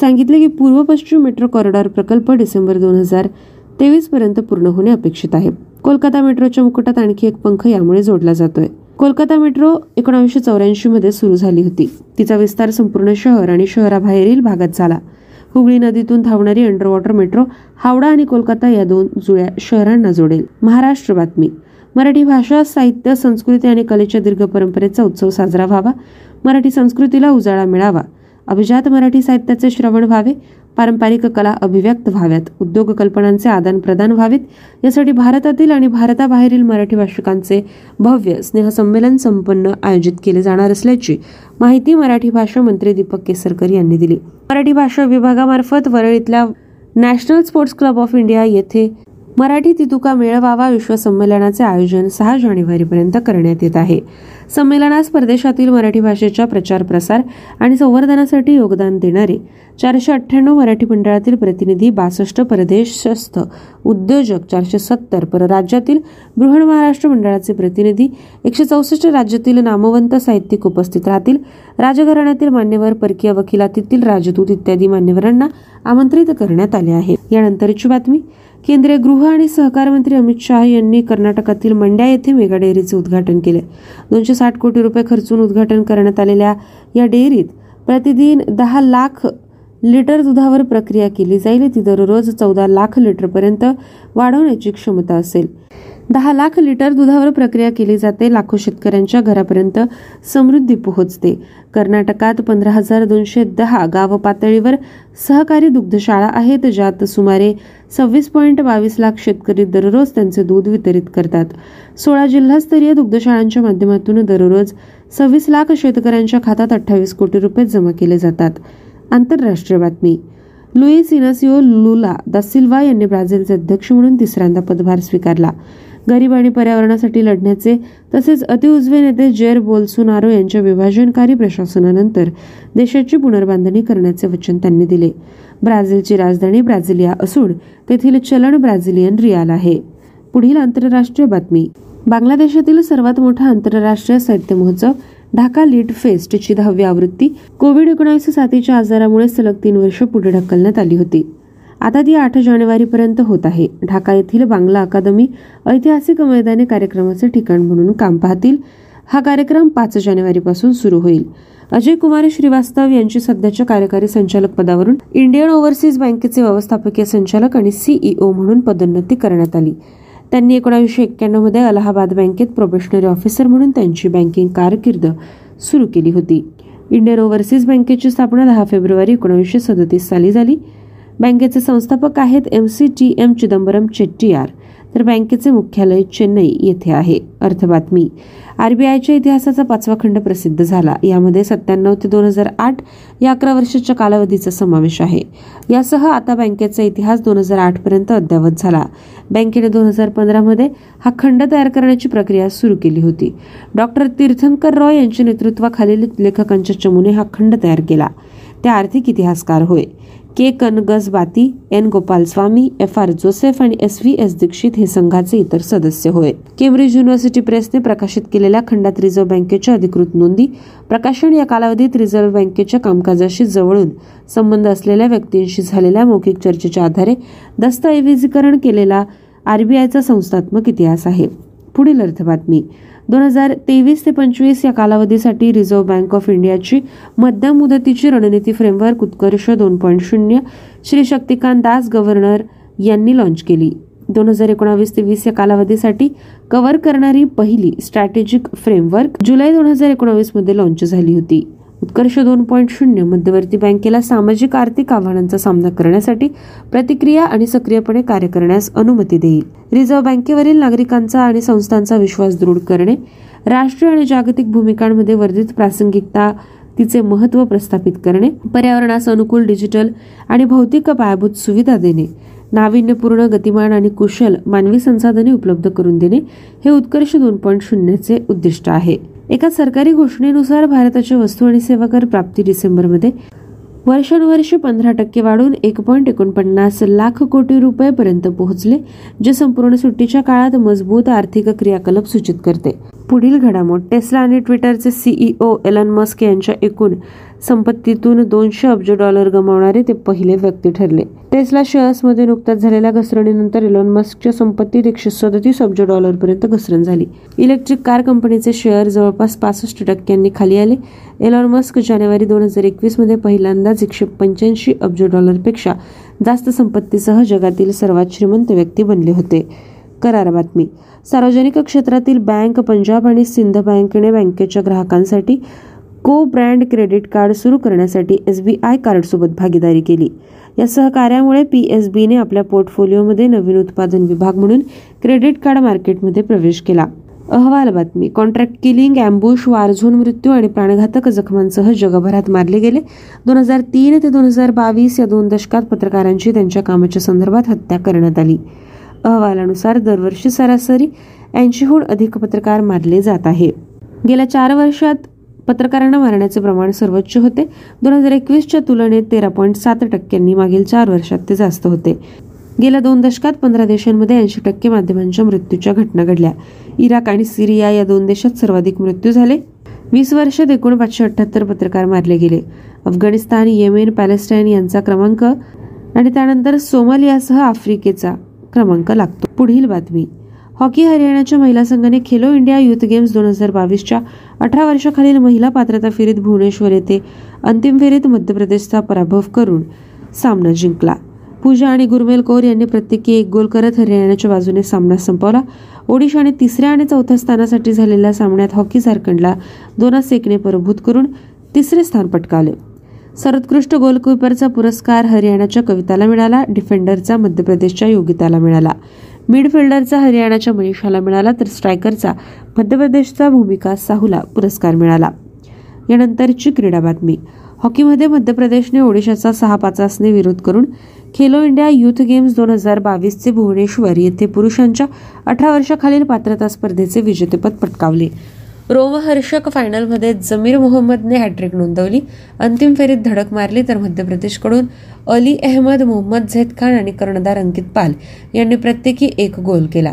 सांगितले की पूर्व पश्चिम मेट्रो कॉरिडॉर प्रकल्प डिसेंबर 2023 पर्यंत पूर्ण होणे अपेक्षित आहे. कोलकाता मेट्रोच्या मुकुटात आणखी एक पंख यामुळे जोडला जातोय. कोलकाता मेट्रो 1984 मध्ये सुरू झाली होती. तिचा विस्तार संपूर्ण शहर आणि शहराबाहेरील भागात झाला. हुगळी नदीतून धावणारी अंडरवॉटर मेट्रो हावडा आणि कोलकाता या 2 जुळ्या शहरांना जोडेल. महाराष्ट्र बातमी. मराठी भाषा साहित्य संस्कृती आणि कलेच्या दीर्घ परंपरेचा उत्सव साजरा व्हावा. मराठी संस्कृतीला उजाळा मिळावा. अभिजात मराठी साहित्याचे श्रवण व्हावे. पारंपरिक कला अभिव्यक्त व्हाव्यात. उद्योग कल्पनांचे आदान प्रदान व्हावेत. यासाठी भारतातील आणि भारताबाहेरील मराठी भाषिकांचे भव्य स्नेहसंमेलन संपन्न आयोजित केले जाणार असल्याची माहिती मराठी भाषा मंत्री दीपक केसरकर यांनी दिली. मराठी भाषा विभागामार्फत वरळीतल्या national sports club of India येथे मराठी तितुका मेळावा विश्व संमेलनाचे आयोजन 6 जानेवारीपर्यंत करण्यात येत आहे. संमेलनास परदेशातील मराठी भाषेच्या प्रचार प्रसार आणि संवर्धनासाठी योगदान देणारे 498 मराठी मंडळातील प्रतिनिधी, 62 परदेशस्थ उद्योजक, 470 परराज्यातील बृहन्महाराष्ट्र मंडळाचे प्रतिनिधी, 164 राज्यातील नामवंत साहित्यिक उपस्थित राहतील. राजघराण्यातील मान्यवर, परकीय वकिलातील राजदूत इत्यादी मान्यवरांना आमंत्रित करण्यात आले आहे. यानंतरची बातमी. केंद्रीय गृह आणि सहकार मंत्री अमित शाह यांनी कर्नाटकातील मंड्या येथे मेगा डेअरीचे उद्घाटन केले. 260 कोटी रुपये खर्चून उद्घाटन करण्यात आलेल्या या डेअरीत प्रतिदिन 10 लाख लिटर दुधावर प्रक्रिया केली जाईल. ती दररोज 14 लाख लिटरपर्यंत वाढवण्याची क्षमता असेल. 10 लाख लिटर दुधावर प्रक्रिया केली जाते. लाखो शेतकऱ्यांच्या घरापर्यंत समृद्धी पोहोचते. कर्नाटकात 15,210 गाव पातळीवर सहकारी दुग्धशाळा आहेत, ज्यात सुमारे 26.22 लाख शेतकरी दररोज त्यांचे दूध वितरित करतात. 16 जिल्हास्तरीय दुग्धशाळांच्या माध्यमातून दररोज 26 लाख शेतकऱ्यांच्या खात्यात 28 कोटी रुपये जमा केले जातात. आंतरराष्ट्रीय बातमी. लुईस इनासिओ लुला दा सिल्वा यांनी ब्राझीलचे अध्यक्ष म्हणून तिसऱ्यांदा पदभार स्वीकारला. गरीब आणि पर्यावरणासाठी लढण्याचे तसेच अतिउजवे नेते जेर बोल्सोनारो यांच्या विभाजनकारी प्रशासनानंतर देशाची पुनर्बांधणी करण्याचे वचन त्यांनी दिले. ब्राझीलची राजधानी ब्राझिलिया असून तेथील चलन ब्राझिलियन रियाल आहे. पुढील आंतरराष्ट्रीय बातमी. बांगलादेशातील सर्वात मोठा आंतरराष्ट्रीय साहित्य महोत्सव ढाका लिट फेस्टची 10वी आवृत्ती कोविड-19 साथीच्या आजारामुळे सलग 3 वर्ष पुढे ढकलण्यात आली होती. आता ती 8 जानेवारीपर्यंत होत आहे. ढाका येथील बांगला अकादमी ऐतिहासिक मैदाने कार्यक्रमाचे ठिकाण म्हणून काम पाहतील. हा कार्यक्रम 5 जानेवारीपासून सुरू होईल. अजय कुमार श्रीवास्तव यांची सध्याच्या कार्यकारी संचालक पदावरून इंडियन ओव्हरसीज बँकेचे व्यवस्थापकीय संचालक आणि सीईओ म्हणून पदोन्नती करण्यात आली. त्यांनी 1991 मध्ये अलाहाबाद बँकेत प्रोबेशनरी ऑफिसर म्हणून त्यांची बँकिंग कारकीर्द सुरू केली होती. इंडियन ओव्हरसीज बँकेची स्थापना 10 फेब्रुवारी 1937 साली झाली. बँकेचे संस्थापक आहेत MCTM चिदंबरम चेट्टीयार, तर बँकेचे मुख्यालय चेन्नई येथे आहे. अर्थबातमी. RBIच्या इतिहासाचा 5वा खंड प्रसिद्ध झाला. यामध्ये 97 ते 2008 या 11 वर्षाच्या कालावधीचा समावेश आहे. यासह आता बँकेचा इतिहास 2008 पर्यंत अद्यावत झाला. बँकेने 2015 मध्ये हा खंड तयार करण्याची प्रक्रिया सुरू केली होती. डॉक्टर तीर्थंकर रॉय यांच्या नेतृत्वाखालील लेखकांच्या चमूने हा खंड तयार केला. ते आर्थिक इतिहासकार होय. K Kanagasabathi, N Gopalaswami, FR Joseph आणि SV S दीक्षित हे संघाचे इतर सदस्य होय. केम्ब्रिज युनिव्हर्सिटी प्रेसने प्रकाशित केलेल्या खंडात रिझर्व्ह बँकेच्या अधिकृत नोंदी, प्रकाशन या कालावधीत रिझर्व्ह बँकेच्या कामकाजाशी जवळून संबंध असलेल्या व्यक्तींशी झालेल्या मौखिक चर्चेच्या आधारे दस्तऐवजीकरण केलेला RBIचा संस्थात्मक इतिहास आहे. पुढील अर्थबातमी. 2023 ते 2025 या कालावधीसाठी रिझर्व्ह बँक ऑफ इंडियाची मध्यम मुदतीची रणनीती फ्रेमवर्क उत्कर्ष 2.0 श्री शक्तिकांत दास गव्हर्नर यांनी लॉन्च केली. 2019 ते 2020 या कालावधीसाठी कव्हर करणारी पहिली स्ट्रॅटेजिक फ्रेमवर्क जुलै 2019 मध्ये लॉन्च झाली होती. उत्कर्ष 2.0 मध्यवर्ती बँकेला सामाजिक आर्थिक आव्हानांचा सामना करण्यासाठी प्रतिक्रिया आणि सक्रियपणे कार्य करण्यास अनुमती देईल. रिझर्व्ह बँकेवरील नागरिकांचा आणि संस्थांचा विश्वास दृढ करणे, राष्ट्रीय आणि जागतिक भूमिकांमध्ये वर्धित प्रासंगिकता तिचे महत्त्व प्रस्थापित करणे, पर्यावरणास अनुकूल डिजिटल आणि भौतिक पायाभूत सुविधा देणे, नाविन्यपूर्ण गतिमान आणि कुशल मानवी संसाधने उपलब्ध करून देणे हे उत्कर्ष 2.0चे उद्दिष्ट आहे. एका सरकारी घोषणेनुसार भारताचे वस्तू आणि सेवा कर प्राप्ती डिसेंबरमध्ये वर्षानुवर्षे 15% वाढून 1.49 लाख कोटी रुपयेपर्यंत पोहोचले, जे संपूर्ण सुट्टीच्या काळात मजबूत आर्थिक क्रियाकलाप सूचित करते. पुढील घडामोड. टेस्ला आणि ट्विटरचे CEO एलन मस्क यांच्या एकूण संपत्तीतून $200 अब्ज गमावणारे ते पहिले व्यक्ती ठरले. टेस्ला शेअर्समध्ये नुकत्याच झालेल्या घसरणीनंतर एलन मस्कच्या संपत्तीत $137 अब्ज पर्यंत घसरण झाली. इलेक्ट्रिक कार कंपनीचे शेअर जवळपास 65% खाली आले. एलन मस्क जानेवारी 2021 मध्ये पहिल्यांदाच $185 अब्ज जास्त संपत्तीसह जगातील सर्वात श्रीमंत व्यक्ती बनले होते. करार बातमी. सार्वजनिक क्षेत्रातील बँक पंजाब आणि सिंध बँकेने बँकेच्या ग्राहकांसाठी को ब्रँड क्रेडिट कार्ड सुरू करण्यासाठी SBI कार्डसोबत भागीदारी केली. या सहकार्यामुळे PSBने आपल्या पोर्टफोलिओमध्ये नवीन उत्पादन विभाग म्हणून क्रेडिट कार्ड मार्केटमध्ये प्रवेश केला. अहवाल बातमी. कॉन्ट्रॅक्ट किलिंग, अँबुश, वारझोन मृत्यू आणि प्राणघातक जखमांसह जगभरात मारले गेले. 2003 ते 2022 या 2 दशकात पत्रकारांची त्यांच्या कामाच्या संदर्भात हत्या करण्यात आली. अहवालानुसार दरवर्षी सरासरी 80हून अधिक पत्रकार मारले जात आहे. गेल्या 4 वर्षात पत्रकारांना मारण्याचे प्रमाण सर्वोच्च होते. 2021च्या तुलनेत 13.7% मागील 4 वर्षात ते जास्त होते. गेल्या 2 दशकात 15 देशांमध्ये 80% माध्यमांच्या मृत्यूच्या घटना घडल्या. इराक आणि सिरिया या 2 देशात सर्वाधिक मृत्यू झाले. 20 वर्षात 1978 पत्रकार मारले गेले. अफगाणिस्तान, येमेन, पॅलेस्टाईन यांचा क्रमांक आणि त्यानंतर सोमालियासह आफ्रिकेचा क्रमांक लागतो. पुढील बातमी. हॉकी. हरियाणाच्या महिला संघाने खेलो इंडिया युथ गेम्स 2022च्या 18 वर्षाखालील महिला पात्रता फेरीत भुवनेश्वर येथे अंतिम फेरीत मध्य प्रदेशचा पराभव करून सामना जिंकला. पूजा आणि गुरमेल कौर यांनी प्रत्येकी एक गोल करत हरियाणाच्या बाजूने सामना संपवला. ओडिशाने तिसऱ्या आणि चौथ्या स्थानासाठी झालेल्या सामन्यात हॉकी झारखंडला 2-1 ने पराभूत करून तिसरे स्थान पटकावले. सर्वोत्कृष्ट गोलकीपरचा पुरस्कार हरियाणाच्या कविताला मिळाला. डिफेंडरचा मध्य प्रदेशच्या योगिताला मिळाला. मिडफिल्डरचा हरियाणाच्या मनीषाला मिळाला, तर स्ट्रायकरचा मध्य प्रदेशचा भूमिका साहूला पुरस्कार मिळाला. यानंतरची क्रीडा बातमी. हॉकीमध्ये मध्य प्रदेशने ओडिशाचा 6-5 ने विरोध करून Khelo India youth games 2022 Bhubaneswar येथे पुरुषांच्या 18 वर्षाखालील पात्रता स्पर्धेचे विजेतेपद पटकावले. रोमहर्षक फायनलमध्ये जमीर मोहम्मदने हॅट्रिक नोंदवली. अंतिम फेरीत धडक मारली, तर मध्य प्रदेशकडून अली अहमद, मोहम्मद झैद खान आणि कर्णधार अंकित पाल यांनी प्रत्येकी एक गोल केला.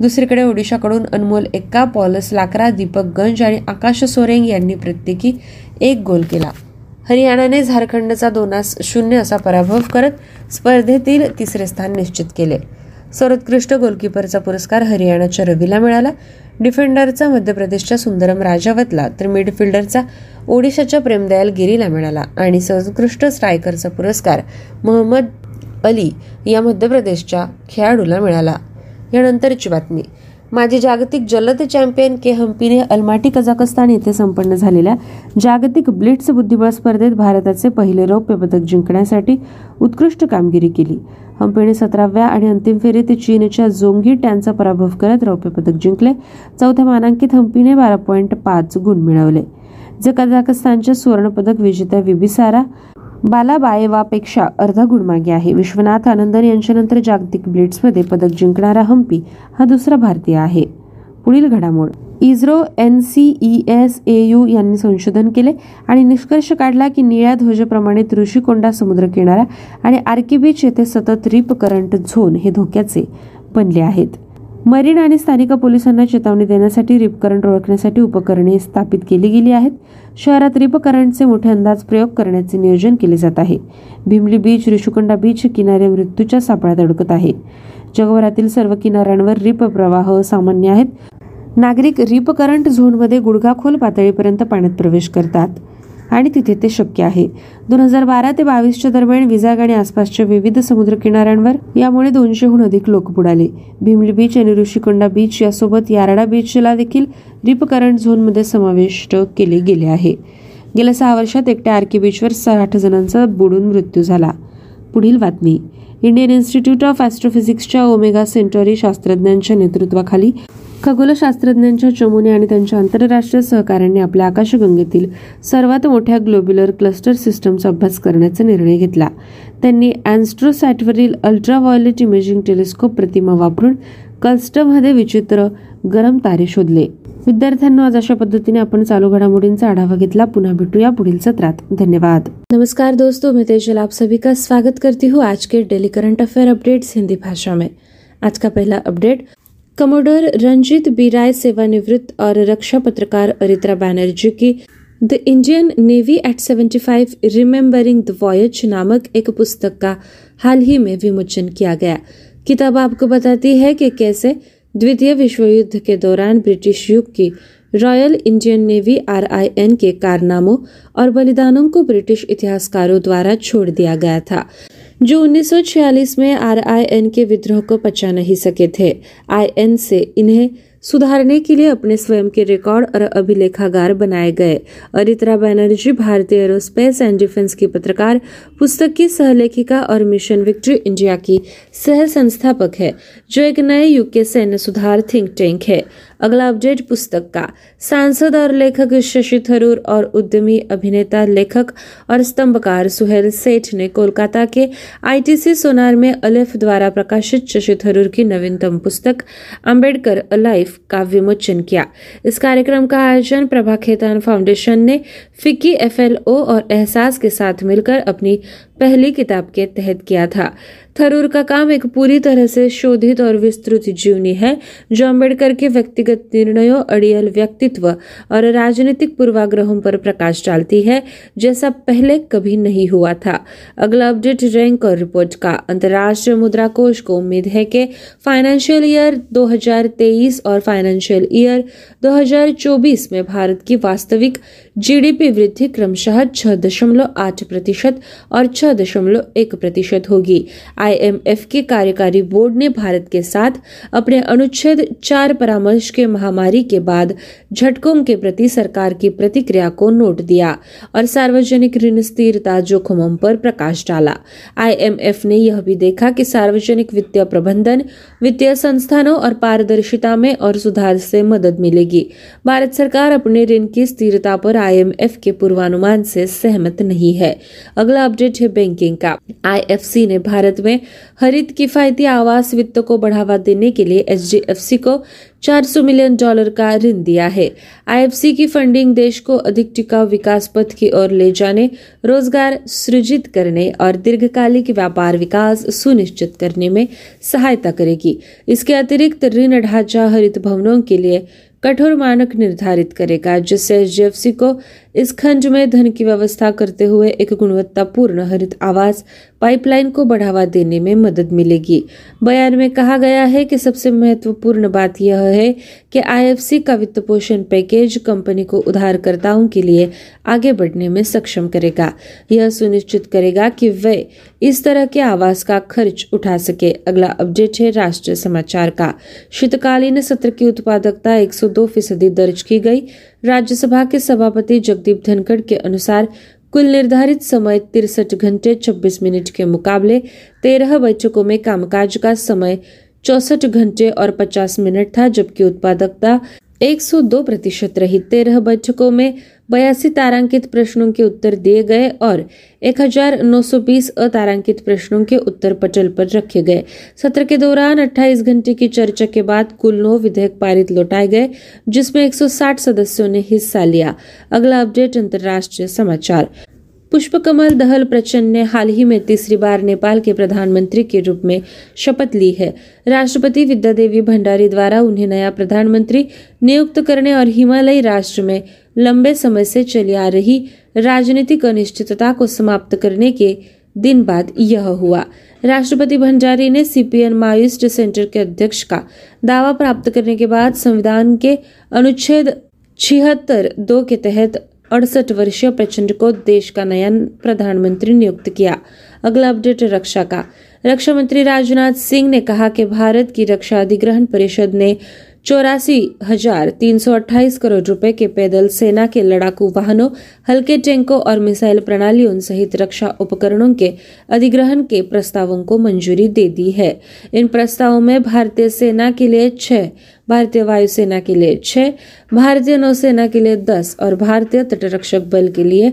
दुसरीकडे ओडिशाकडून अनमोल एक्का, पॉलस लाकरा, दीपक गंज आणि आकाश सोरेंग यांनी प्रत्येकी एक गोल केला. हरियाणाने झारखंडचा 2-0 असा पराभव करत स्पर्धेतील तिसरे स्थान निश्चित केले. सर्वोत्कृष्ट गोलकीपरचा पुरस्कार हरियाणाच्या रवीला मिळाला. डिफेंडरचा मध्य प्रदेशच्या सुंदरम राजावतला, तर मिडफिल्डरचा ओडिशाच्या प्रेमदयाल गिरीला मिळाला आणि सर्वोत्कृष्ट स्ट्रायकरचा पुरस्कार मोहम्मद अली या मध्य प्रदेशच्या खेळाडूला मिळाला. यानंतरची बातमी. माजी जागतिक जलद चॅम्पियन के हम्पीने अल्माटी कझाकस्तान येथे संपन्न झालेल्या जागतिक ब्लिट्स बुद्धिबळ स्पर्धेत भारताचे पहिले रौप्य पदक जिंकण्यासाठी उत्कृष्ट कामगिरी केली. हम्पीने 17व्या आणि अंतिम फेरीत चीनच्या झोंगी टॅनचा पराभव करत रौप्य पदक जिंकले. 4थ्या मानांकित हम्पीने 12.5 गुण मिळवले, जे कझाकस्तानच्या सुवर्णपदक विजेत्या बिबिसारा बालाबायेवापेक्षा अर्धा गुण मागे आहे. विश्वनाथ आनंदन यांच्यानंतर जागतिक ब्लिट्समध्ये पदक जिंकणारा हम्पी हा दुसरा भारतीय आहे. पुढील घडामोड. इस्रो NCESAU यांनी संशोधन केले आणि निष्कर्ष काढला की निळ्या ध्वजप्रमाणे ऋषिकोंडा समुद्र किनारा आणि आर्की बीच येथे सतत रीप करंट झोन हे धोक्याचे बनले आहेत. मरीन आणि स्थानिक पोलिसांना चेतावणी देण्यासाठी रिप करंट ओळखण्यासाठी उपकरणे स्थापित केली गेली आहेत. शहरात रिप करंटचे मोठे अंदाज प्रयोग करण्याचे नियोजन केले जात आहे. भीमली बीच, ऋषिकोंडा बीच किनारे मृत्यूच्या सापळ्यात अडकत आहे. जगभरातील सर्व किनाऱ्यांवर रिप प्रवाह सामान्य आहेत. नागरिक रिप करंट झोनमध्ये गुडघाखोल पातळीपर्यंत पाण्यात प्रवेश करतात आणि तिथे ते शक्य आहे. 2012 ते 2022 दरम्यान विजाग आणि आसपासच्या विविध समुद्र किनाऱ्यांवर यामुळे 200हून अधिक लोक बुडाले. भीमली बीच आणि ऋषिकोंडा बीच यासोबत यारडा बीचला देखील रिप करंट झोनमध्ये समाविष्ट केले गेले आहे. गेल्या 6 वर्षात एकट्या आर्की बीचवर 60 जणांचा बुडून मृत्यू झाला. पुढील बातमी. इंडियन इन्स्टिट्यूट ऑफ ॲस्ट्रोफिजिक्सच्या ओमेगा सेंटरी शास्त्रज्ञांच्या नेतृत्वाखाली खगोलशास्त्रज्ञांच्या चमूने आणि त्यांच्या आंतरराष्ट्रीय सहकाऱ्यांनी आपल्या आकाशगंगेतील सर्वात मोठ्या ग्लोब्युलर क्लस्टर सिस्टमचा अभ्यास करण्याचा निर्णय घेतला. त्यांनी ॲन्स्ट्रोसॅटवरील अल्ट्राव्हायोलेट इमेजिंग टेलिस्कोप प्रतिमा वापरून क्लस्टरमध्ये विचित्र गरम तारे शोधले. विद्यार्थ्यांना आज अशा पद्धतीने आपण चालू घडामोडींचा आढावा घेतला. पुन्हा भेटूया पुढील सत्रात. धन्यवाद. नमस्कार दोस्तों, मैं तेजल आप सभी का स्वागत करती हूँ आज के daily current affair updates Hindi भाषा में. आज का पहला update. Commodore Ranjit B Rai सेवानिवृत्त और रक्षा पत्रकार अरित्रा बैनर्जी की the Indian navy at 75 remembering the voyage नामक एक पुस्तक का हाल ही में विमोचन किया गया. किताब आपको बताती है कि कैसे द्वितीय विश्व युद्ध के दौरान ब्रिटिश युग की रॉयल इंडियन नेवी RIN के कारनामों और बलिदानों को ब्रिटिश इतिहासकारों द्वारा छोड़ दिया गया था, जो 1946 में RIN के विद्रोह को पचा नहीं सके थे. IN से इन्हें सुधारने के लिए अपने स्वयं के रिकॉर्ड और अभिलेखागार बनाए गए. अरित्रा बैनर्जी भारतीय एरोस्पेस एंड डिफेंस की पत्रकार, पुस्तक की सहलेखिका और मिशन विक्ट्री इंडिया की सह संस्थापक है, जो एक नए युग के सैन्य सुधार थिंक टैंक है. अगला अपडेट पुस्तक का. सांसद और लेखक शशि थरूर और उद्यमी अभिनेता, लेखक और स्तंभकार सुहेल सेठ ने कोलकाता के ITC सोनार में अलेफ द्वारा प्रकाशित शशि थरूर की नवीनतम पुस्तक अंबेडकर अलाइफ का विमोचन किया. इस कार्यक्रम का आयोजन प्रभा खेतान फाउंडेशन ने फिक्की, FLO और एहसास के साथ मिलकर अपनी पहली किताब के तहत किया था. थरूर का काम एक पूरी तरह से शोधित और विस्तृत जीवनी है, जो अंबेडकर के व्यक्तिगत निर्णयों, अड़ियल व्यक्तित्व और राजनीतिक पूर्वाग्रहों पर प्रकाश डालती है, जैसा पहले कभी नहीं हुआ था. अगला अपडेट रैंक और रिपोर्ट का. अंतर्राष्ट्रीय मुद्रा कोष को उम्मीद है कि फाइनेंशियल ईयर 2023 और फाइनेंशियल ईयर 2024 में भारत की वास्तविक GDP वृद्धि क्रमशः 6.8% और 6.1% होगी. आईएमएफ के कार्यकारी बोर्ड ने भारत के साथ अपने अनुच्छेद 4 परामर्श के महामारी के बाद झटकों के प्रति सरकार की प्रतिक्रिया को नोट दिया और सार्वजनिक ऋण स्थिरता जोखिमों पर प्रकाश डाला। आईएमएफ ने यह भी देखा कि सार्वजनिक वित्तीय प्रबंधन, वित्तीय संस्थानों और पारदर्शिता में और सुधार से मदद मिलेगी। भारत सरकार अपने ऋण की स्थिरता पर आईएमएफ के पूर्वानुमान से सहमत नहीं है। अगला अपडेट है बैंकिंग का। आईएफसी ने भारत में हरित किफायती आवास वित्त को बढ़ावा देने के लिए एचडीएफसी को $400 मिलियन का ऋण दिया है। आईएफसी की फंडिंग देश को अधिक टिकाऊ विकास पथ की ओर ले जाने, रोजगार सृजित करने और दीर्घकालिक व्यापार विकास सुनिश्चित करने में सहायता करेगी। इसके अतिरिक्त ऋण ढांचा हरित भवनों के लिए कठोर मानक निर्धारित करेगा, जिससे एचडीएफसी को इस खंड में धन की व्यवस्था करते हुए एक गुणवत्तापूर्ण हरित आवास पाइपलाइन को बढ़ावा देने में मदद मिलेगी। बयान में कहा गया है कि सबसे महत्वपूर्ण बात यह है कि आईएफसी का वित्त पोषण पैकेज कंपनी को उधारकर्ताओं के लिए आगे बढ़ने में सक्षम करेगा। यह सुनिश्चित करेगा कि वे इस तरह के आवास का खर्च उठा सके। अगला अपडेट है राष्ट्रीय समाचार का। शीतकालीन सत्र की उत्पादकता 102% दर्ज की गई। राज्यसभा के सभापति जगदीप धनखड़ के अनुसार कुल निर्धारित समय 63 घंटे 26 मिनट के मुकाबले 13 बैठकों में कामकाज का समय 64 घंटे और 50 मिनट था, जबकि उत्पादकता 102% रही। 13 बैठकों में 82 तारांकित प्रश्नों के उत्तर दिए गए और 1920 अतारांकित प्रश्नों के उत्तर पटल पर रखे गए। सत्र के दौरान 28 घंटे की चर्चा के बाद कुल 9 विधेयक पारित लौटाए गए, जिसमें 160 सदस्यों ने हिस्सा लिया। अगला अपडेट अंतर्राष्ट्रीय समाचार। पुष्प कमल दहल प्रचंड ने हाल ही में तीसरी बार नेपाल के प्रधानमंत्री के रूप में शपथ ली है। राष्ट्रपति विद्या देवी भंडारी द्वारा उन्हें नया प्रधानमंत्री नियुक्त करने और हिमालयी राष्ट्र में लंबे समय से चली आ रही राजनीतिक अनिश्चितता को समाप्त करने के दिन बाद यह हुआ। राष्ट्रपति भंडारी ने सीपीएन माओइस्ट सेंटर के अध्यक्ष का दावा प्राप्त करने के बाद संविधान के अनुच्छेद 76(2) के तहत 68 वर्षीय प्रचंड को देश का नया प्रधानमंत्री नियुक्त किया। अगला अपडेट रक्षा का। रक्षा मंत्री राजनाथ सिंह ने कहा कि भारत की रक्षा अधिग्रहण परिषद ने 84,328 करोड़ रुपए के पैदल सेना के लड़ाकू वाहनों, हल्के टैंकों और मिसाइल प्रणालियों सहित रक्षा उपकरणों के अधिग्रहण के प्रस्तावों को मंजूरी दे दी है। इन प्रस्तावों में भारतीय सेना के लिए 6, भारतीय वायुसेना के लिए 6, भारतीय नौसेना के लिए 10 और भारतीय तटरक्षक बल के लिए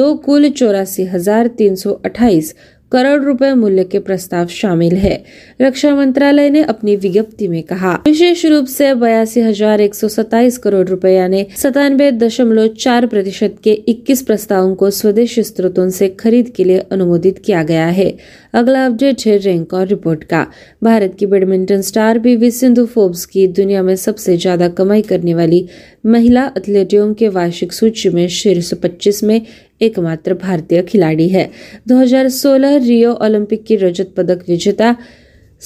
2 कुल 84,328 करोड़ रुपए मूल्य के प्रस्ताव शामिल है। रक्षा मंत्रालय ने अपनी विज्ञप्ति में कहा, विशेष रूप से 82,127 करोड़ रुपए यानी 97.4% के 21 प्रस्तावों को स्वदेशी स्रोतों से खरीद के लिए अनुमोदित किया गया है। अगला अपडेट है रैंक और रिपोर्ट का। भारत की badminton star PV Sindhu Forbes की दुनिया में सबसे ज्यादा कमाई करने वाली महिला एथलीटों के वार्षिक सूची में शीर्ष 25 में एकमात्र भारतीय खिलाड़ी है। 2016 रियो ओलंपिक की रजत पदक विजेता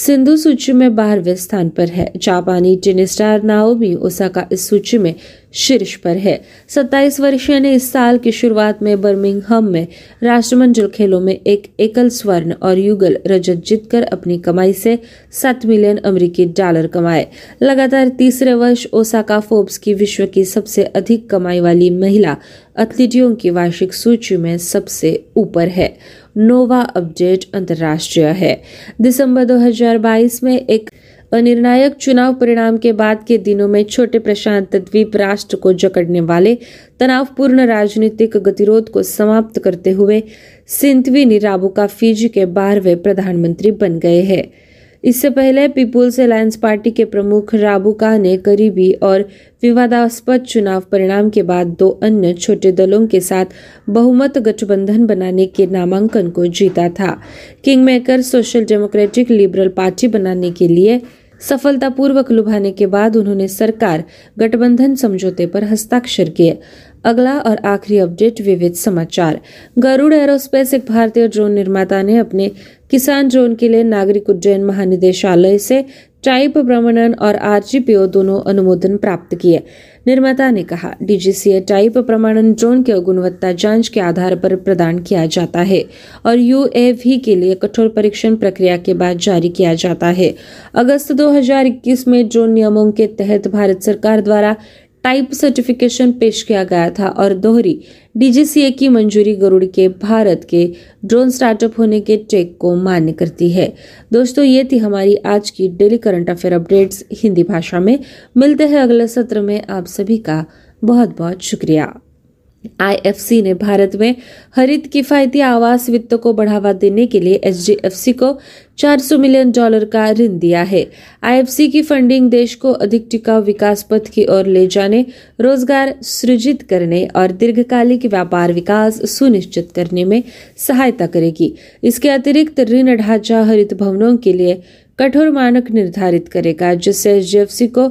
सिंधु सूची में 12वें स्थान पर है। जापानी टेनिस स्टार नाओमी ओसाका इस सूची में शीर्ष पर है। 27 वर्षीय ने इस साल की शुरुआत में बर्मिंघम में राष्ट्रमंडल खेलों में एकल स्वर्ण और युगल रजत जीतकर अपनी कमाई से $7 मिलियन कमाए। लगातार तीसरे वर्ष ओसाका फोर्ब्स की विश्व की सबसे अधिक कमाई वाली महिला एथलीटों की वार्षिक सूची में सबसे ऊपर है। नोवा अपडेट अंतर्राष्ट्रीय है। दिसंबर 2022 में एक अनिर्णायक चुनाव परिणाम के बाद के दिनों में छोटे प्रशांत द्वीप राष्ट्र को जकड़ने वाले तनावपूर्ण राजनीतिक गतिरोध को समाप्त करते हुए सितिवेनी राबुका फिजी के 12वें प्रधानमंत्री बन गए हैं। इससे पहले पीपुल्स अलायंस पार्टी के प्रमुख राबुका ने करीबी और विवादास्पद चुनाव परिणाम के बाद 2 अन्य छोटे दलों के साथ बहुमत गठबंधन बनाने के नामांकन को जीता था। Kingmaker social democratic liberal party बनाने के लिए सफलतापूर्वक लुभाने के बाद उन्होंने सरकार गठबंधन समझौते पर हस्ताक्षर किए। अगला और आखिरी अपडेट विविध समाचार। गरुड़ एरोस्पेस एक भारतीय ड्रोन निर्माता ने अपने किसान ड्रोन के लिए नागरिक उड्डयन महानिदेशालय से टाइप प्रमाणन और आरजीपीओ दोनों अनुमोदन प्राप्त किए। निर्माता ने कहा, डीजीसीए टाइप प्रमाणन ड्रोन के गुणवत्ता जांच के आधार पर प्रदान किया जाता है और यूएवी के लिए कठोर परीक्षण प्रक्रिया के बाद जारी किया जाता है। अगस्त 2021 में ड्रोन नियमों के तहत भारत सरकार द्वारा टाइप सर्टिफिकेशन पेश किया गया था और दोहरी डीजीसीए की मंजूरी गरुड़ के भारत के ड्रोन स्टार्टअप होने के ट्रैक को मान्य करती है। दोस्तों, ये थी हमारी आज की daily current affair updates Hindi भाषा में। मिलते हैं अगले सत्र में। आप सभी का बहुत बहुत शुक्रिया। IFC ने भारत में हरित किफायती आवास वित्त को बढ़ावा देने के लिए HDFC को $400 मिलियन का ऋण दिया है। IFC की फंडिंग देश को अधिक टिकाऊ विकास पथ की ओर ले जाने, रोजगार सृजित करने और दीर्घकालिक व्यापार विकास सुनिश्चित करने में सहायता करेगी। इसके अतिरिक्त ऋण ढांचा हरित भवनों के लिए कठोर मानक निर्धारित करेगा, जिससे HDFC को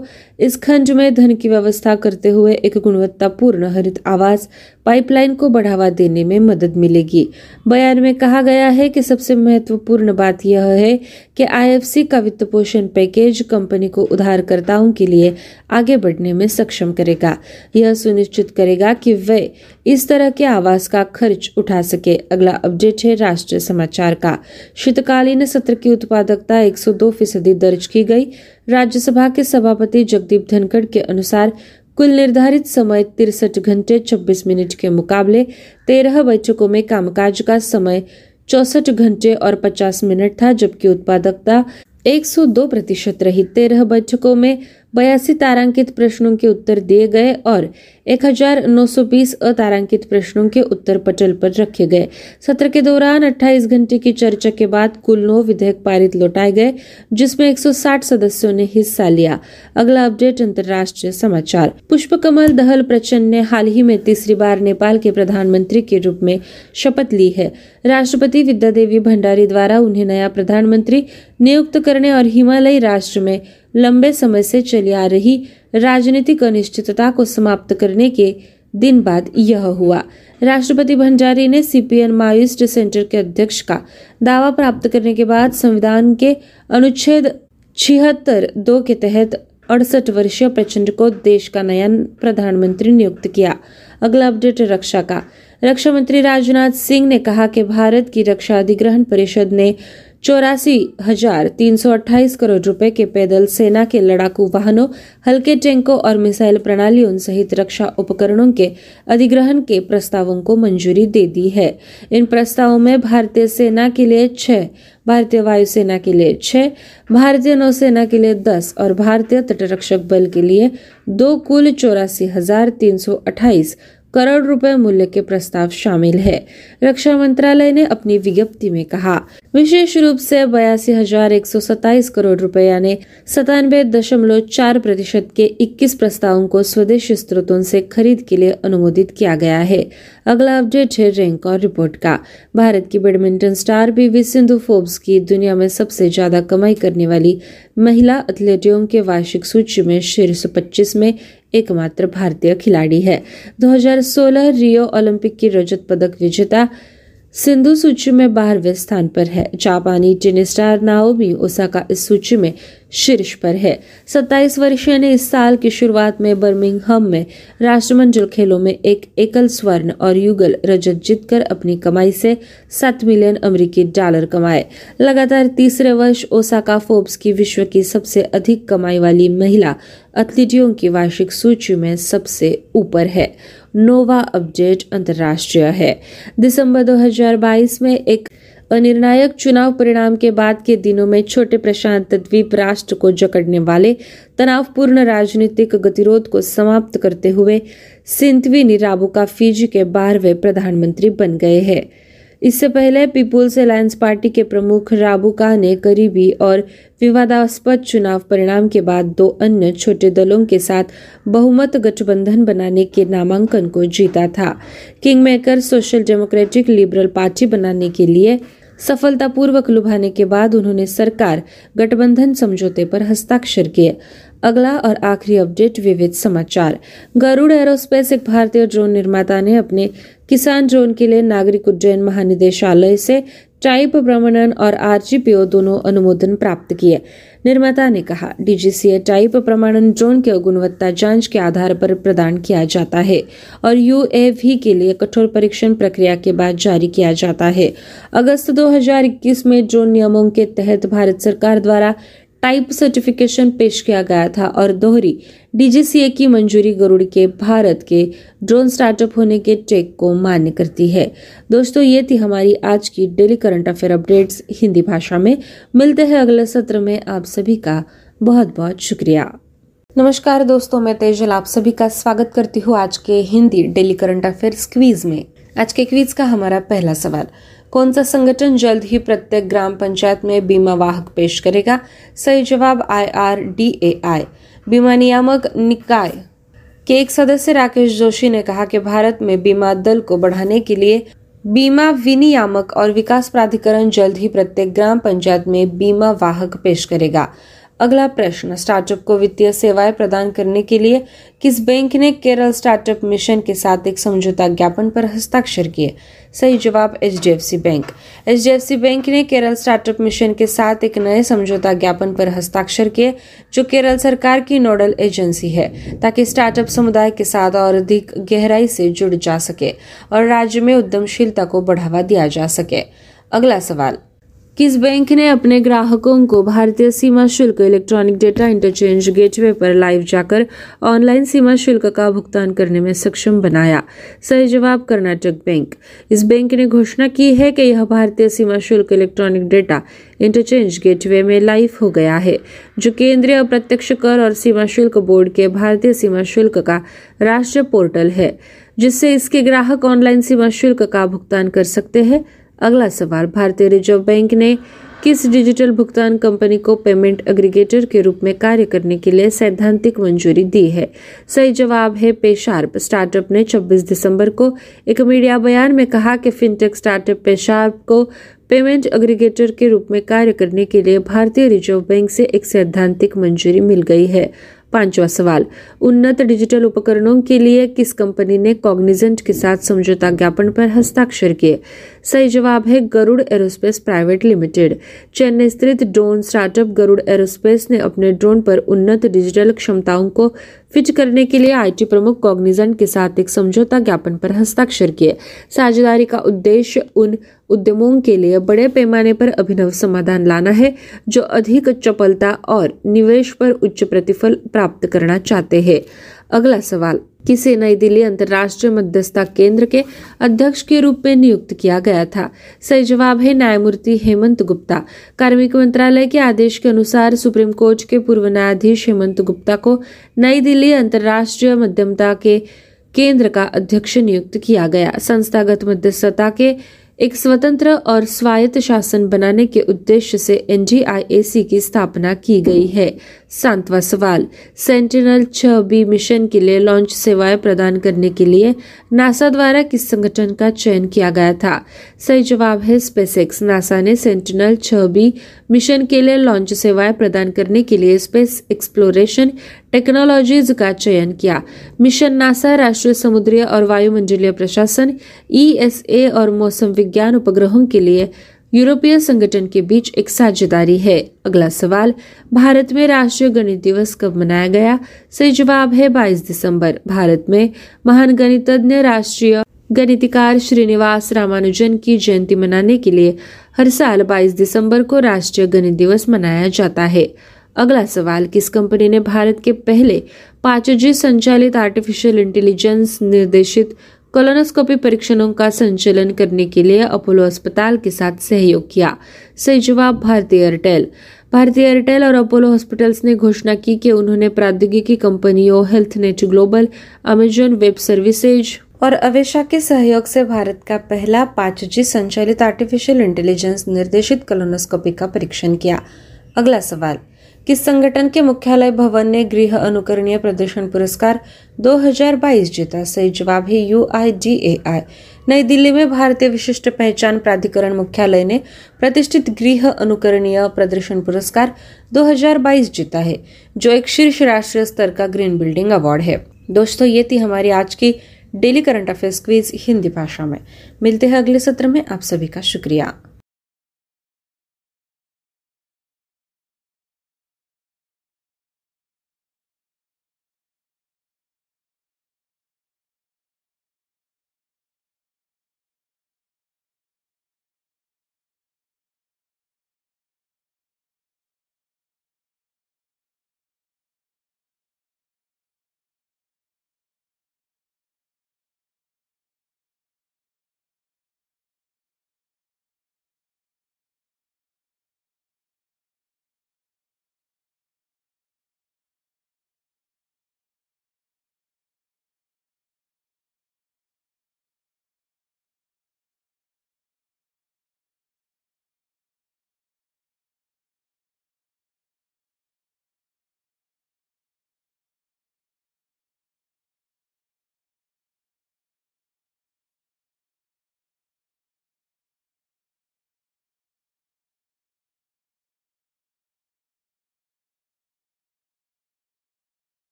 इस खंड में धन की व्यवस्था करते हुए एक गुणवत्तापूर्ण हरित आवास पाइपलाइन को बढ़ावा देने में मदद मिलेगी। बयान में कहा गया है कि सबसे महत्वपूर्ण बात यह है कि IFC का वित्त पोषण पैकेज कंपनी को उधारकर्ताओं के लिए आगे बढ़ने में सक्षम करेगा। यह सुनिश्चित करेगा कि वे इस तरह के आवास का खर्च उठा सके। अगला अपडेट है राष्ट्रीय समाचार का। शीतकालीन सत्र की उत्पादकता 102% दर्ज की गई। राज्यसभा के सभापति जगदीप धनखड़ के अनुसार कुल निर्धारित समय 63 घंटे 26 मिनट के मुकाबले 13 बैठकों में कामकाज का समय 64 घंटे और 50 मिनट था, जबकि उत्पादकता 102% रही। 13 बैठकों में 82 तारांकित प्रश्नों के उत्तर दिए गए और 1920 अतारांकित प्रश्नों के उत्तर पटल पर रखे गए। सत्र के दौरान 28 घंटे की चर्चा के बाद कुल 9 विधेयक पारित लौटाए गए, जिसमें 160 सदस्यों ने हिस्सा लिया। अगला अपडेट अंतर्राष्ट्रीय समाचार। पुष्प कमल दहल प्रचंड ने हाल ही में तीसरी बार नेपाल के प्रधानमंत्री के रूप में शपथ ली है। राष्ट्रपति विद्या देवी भंडारी द्वारा उन्हें नया प्रधानमंत्री नियुक्त करने और हिमालयी राष्ट्र में लंबे समय से चली आ रही राजनीतिक अनिश्चितता को समाप्त करने के दिन बाद यह हुआ। राष्ट्रपति भंडारी ने CPN माओइस्ट सेंटर के अध्यक्ष का दावा प्राप्त करने के बाद संविधान के अनुच्छेद 76(2) के तहत 68 वर्षीय प्रचंड को देश का नया प्रधानमंत्री नियुक्त किया। अगला अपडेट रक्षा का। रक्षा मंत्री राजनाथ सिंह ने कहा कि भारत की रक्षा अधिग्रहण परिषद ने 84,328 करोड़ रुपए के पैदल सेना के लड़ाकू वाहनों, हल्के टैंकों और मिसाइल प्रणालियों सहित रक्षा उपकरणों के अधिग्रहण के प्रस्तावों को मंजूरी दे दी है। इन प्रस्तावों में भारतीय सेना के लिए 6, भारतीय वायुसेना के लिए 6, भारतीय नौसेना के लिए 10 और भारतीय तटरक्षक बल के लिए 2 कुल 84,328 करोड़ रुपए मूल्य के प्रस्ताव शामिल है। रक्षा मंत्रालय ने अपनी विज्ञप्ति में कहा, विशेष रूप से 82,127 करोड़ रुपए यानी 97.4% के 21 प्रस्तावों को स्वदेशी स्रोतों से खरीद के लिए अनुमोदित किया गया है। अगला अपडेट है रैंक और रिपोर्ट का। भारत की badminton star PV Sindhu Forbes की दुनिया में सबसे ज्यादा कमाई करने वाली महिला एथलीटों के वार्षिक सूची में शीर्ष 25 में एकमात्र भारतीय खिलाड़ी है। 2016 रियो ओलंपिक की रजत पदक विजेता सिंधु सूची में 12वें स्थान पर है। जापानी टेनिस स्टार नाओमी ओसाका इस सूची में शीर्ष पर है। 27 वर्षीय ने इस साल की शुरुआत में बर्मिंघम में राष्ट्रमंडल खेलों में एक एकल स्वर्ण और युगल रजत जीतकर अपनी कमाई से $7 मिलियन कमाए। लगातार तीसरे वर्ष ओसाका फोर्ब्स की विश्व की सबसे अधिक कमाई वाली महिला एथलीटों की वार्षिक सूची में सबसे ऊपर है। नोवा अपडेट अंतर्राष्ट्रीय है। दिसंबर 2022 में एक अनिर्णायक चुनाव परिणाम के बाद के दिनों में छोटे प्रशांत द्वीप राष्ट्र को जकड़ने वाले तनावपूर्ण राजनीतिक गतिरोध को समाप्त करते हुए सिटिवेनी राबुका फिजी के 12वें प्रधानमंत्री बन गए हैं। इससे पहले पीपुल्स अलायंस पार्टी के प्रमुख राबुका ने करीबी और विवादास्पद चुनाव परिणाम के बाद 2 अन्य छोटे दलों के साथ बहुमत गठबंधन बनाने के नामांकन को जीता था। Kingmaker social democratic liberal party बनाने के लिए सफलतापूर्वक लुभाने के बाद उन्होंने सरकार गठबंधन समझौते पर हस्ताक्षर किए। अगला और आखिरी अपडेट विविध समाचार। गरुड़ एरोस्पेस, एक भारतीय ड्रोन निर्माता, ने अपने किसान ड्रोन के लिए नागरिक उड्डयन महानिदेशालय से टाइप प्रमाणन और RGPO दोनों अनुमोदन प्राप्त किए। निर्माता ने कहा, डीजीसीए टाइप प्रमाणन ड्रोन के गुणवत्ता जांच के आधार पर प्रदान किया जाता है और यूएवी के लिए कठोर परीक्षण प्रक्रिया के बाद जारी किया जाता है। अगस्त 2021 में ड्रोन नियमों के तहत भारत सरकार द्वारा टाइप सर्टिफिकेशन पेश किया गया था और दोहरी डीजीसीए की मंजूरी गरुड़ के भारत के ड्रोन स्टार्टअप होने के टेक को मान्य करती है। दोस्तों, ये थी हमारी आज की daily current affair updates Hindi भाषा में। मिलते हैं अगले सत्र में। आप सभी का बहुत बहुत शुक्रिया। नमस्कार दोस्तों, मैं तेजल आप सभी का स्वागत करती हूँ आज के Hindi daily current affairs quiz में। आज के क्वीज का हमारा पहला सवाल, कौन सा संगठन जल्द ही प्रत्येक ग्राम पंचायत में बीमा वाहक पेश करेगा? सही जवाब IRDAI। बीमा नियामक निकाय के एक सदस्य राकेश जोशी ने कहा कि भारत में बीमा दल को बढ़ाने के लिए बीमा विनियामक और विकास प्राधिकरण जल्द ही प्रत्येक ग्राम पंचायत में बीमा वाहक पेश करेगा। अगला प्रश्न, स्टार्टअप को वित्तीय सेवाएं प्रदान करने के लिए किस बैंक ने केरल स्टार्टअप मिशन के साथ एक समझौता ज्ञापन पर हस्ताक्षर किए? सही जवाब HDFC बैंक। HDFC बैंक ने केरल स्टार्टअप मिशन के साथ एक नए समझौता ज्ञापन पर हस्ताक्षर किए, जो केरल सरकार की नोडल एजेंसी है, ताकि स्टार्टअप समुदाय के साथ और अधिक गहराई से जुड़ जा सके और राज्य में उद्यमशीलता को बढ़ावा दिया जा सके। अगला सवाल, किस बैंक ने अपने ग्राहकों को भारतीय सीमा शुल्क इलेक्ट्रॉनिक डेटा इंटरचेंज गेटवे पर लाइव जाकर ऑनलाइन सीमा शुल्क का भुगतान करने में सक्षम बनाया? सही जवाब कर्नाटक बैंक। इस बैंक ने घोषणा की है कि यह भारतीय सीमा शुल्क इलेक्ट्रॉनिक डेटा इंटरचेंज गेटवे में लाइव हो गया है, जो केंद्रीय अप्रत्यक्ष कर और सीमा शुल्क बोर्ड के भारतीय सीमा शुल्क का राष्ट्रीय पोर्टल है, जिससे इसके ग्राहक ऑनलाइन सीमा शुल्क का भुगतान कर सकते हैं। अगला सवाल, भारतीय रिजर्व बैंक ने किस डिजिटल भुगतान कंपनी को पेमेंट एग्रीगेटर के रूप में कार्य करने के लिए सैद्धांतिक मंजूरी दी है? सही जवाब है पेशार्प। स्टार्टअप ने 26 दिसंबर को एक मीडिया बयान में कहा कि फिनटेक स्टार्टअप पेशार्प को पेमेंट एग्रीगेटर के रूप में कार्य करने के लिए भारतीय रिजर्व बैंक से एक सैद्धांतिक मंजूरी मिल गई है। पांचवा सवाल, उन्नत डिजिटल उपकरणों के लिए किस कंपनी ने कॉग्निजेंट के साथ समझौता ज्ञापन पर हस्ताक्षर किए? सही जवाब है Garuda aerospace private limited. Chennai स्थित ड्रोन स्टार्टअप गरुड़ एरोस्पेस ने अपने ड्रोन पर उन्नत डिजिटल क्षमताओं को फिट करने के लिए आईटी प्रमुख कॉग्निजेंट के साथ एक समझौता ज्ञापन पर हस्ताक्षर किए। साझेदारी का उद्देश्य उन उद्यमों के लिए बड़े पैमाने पर अभिनव समाधान लाना है जो अधिक चपलता और निवेश पर उच्च प्रतिफल प्राप्त करना चाहते हैं। अगला सवाल, किसे नई दिल्ली अंतर्राष्ट्रीय मध्यस्थता केंद्र के अध्यक्ष के रूप में नियुक्त किया गया था? सही जवाब है न्यायमूर्ति हेमंत गुप्ता। कार्मिक मंत्रालय के आदेश के अनुसार सुप्रीम कोर्ट के पूर्व न्यायाधीश हेमंत गुप्ता को नई दिल्ली अंतर्राष्ट्रीय मध्यस्थता के केंद्र का अध्यक्ष नियुक्त किया गया। संस्थागत मध्यस्थता के एक स्वतंत्र और स्वायत्त शासन बनाने के उद्देश्य से NDIAC की स्थापना की गई है। सातवां सवाल, सेंटिनल-6B मिशन के लिए लॉन्च सेवाएं प्रदान करने के लिए नासा द्वारा किस संगठन का चयन किया गया था? सही जवाब है स्पेसएक्स। नासा ने सेंटिनल-6B मिशन के लिए लॉन्च सेवाएं प्रदान करने के लिए स्पेस एक्सप्लोरेशन टेक्नोलॉजीज का चयन किया। मिशन नासा राष्ट्रीय समुद्री और वायुमंडलीय प्रशासन ESA और मौसम विज्ञान उपग्रहों के लिए यूरोपीय संगठन के बीच एक साझेदारी है। अगला सवाल, भारत में राष्ट्रीय गणित दिवस कब मनाया गया? सही जवाब है 22 दिसंबर। भारत में महान गणितज्ञ राष्ट्रीय गणितकार श्रीनिवास रामानुजन की जयंती मनाने के लिए हर साल 22 दिसंबर को राष्ट्रीय गणित दिवस मनाया जाता है। अगला सवाल, किस कंपनी ने भारत के पहले 5G संचालित आर्टिफिशियल इंटेलिजेंस निर्देशित कोलोनोस्कोपी परीक्षणों का संचालन करने के लिए अपोलो अस्पताल के साथ सहयोग किया? सही जवाब भारतीय एयरटेल। भारतीय एयरटेल और अपोलो हॉस्पिटल्स ने घोषणा की कि उन्होंने प्रौद्योगिकी कंपनियों Healthnet global, Amazon web services और अवेशा के सहयोग से भारत का पहला 5G संचालित आर्टिफिशियल इंटेलिजेंस निर्देशित कोलोनोस्कोपी का परीक्षण किया। अगला सवाल, किस संगठन के मुख्यालय भवन ने गृह अनुकरणीय प्रदर्शन पुरस्कार 2022 जीता? सही जवाब है UIDAI। नई दिल्ली में भारतीय विशिष्ट पहचान प्राधिकरण मुख्यालय ने प्रतिष्ठित गृह अनुकरणीय प्रदर्शन पुरस्कार 2022 जीता है, जो एक शीर्ष राष्ट्रीय स्तर का ग्रीन बिल्डिंग अवार्ड है। दोस्तों, ये थी हमारी आज की daily current affairs quiz Hindi भाषा में। मिलते हैं अगले सत्र में। आप सभी का शुक्रिया।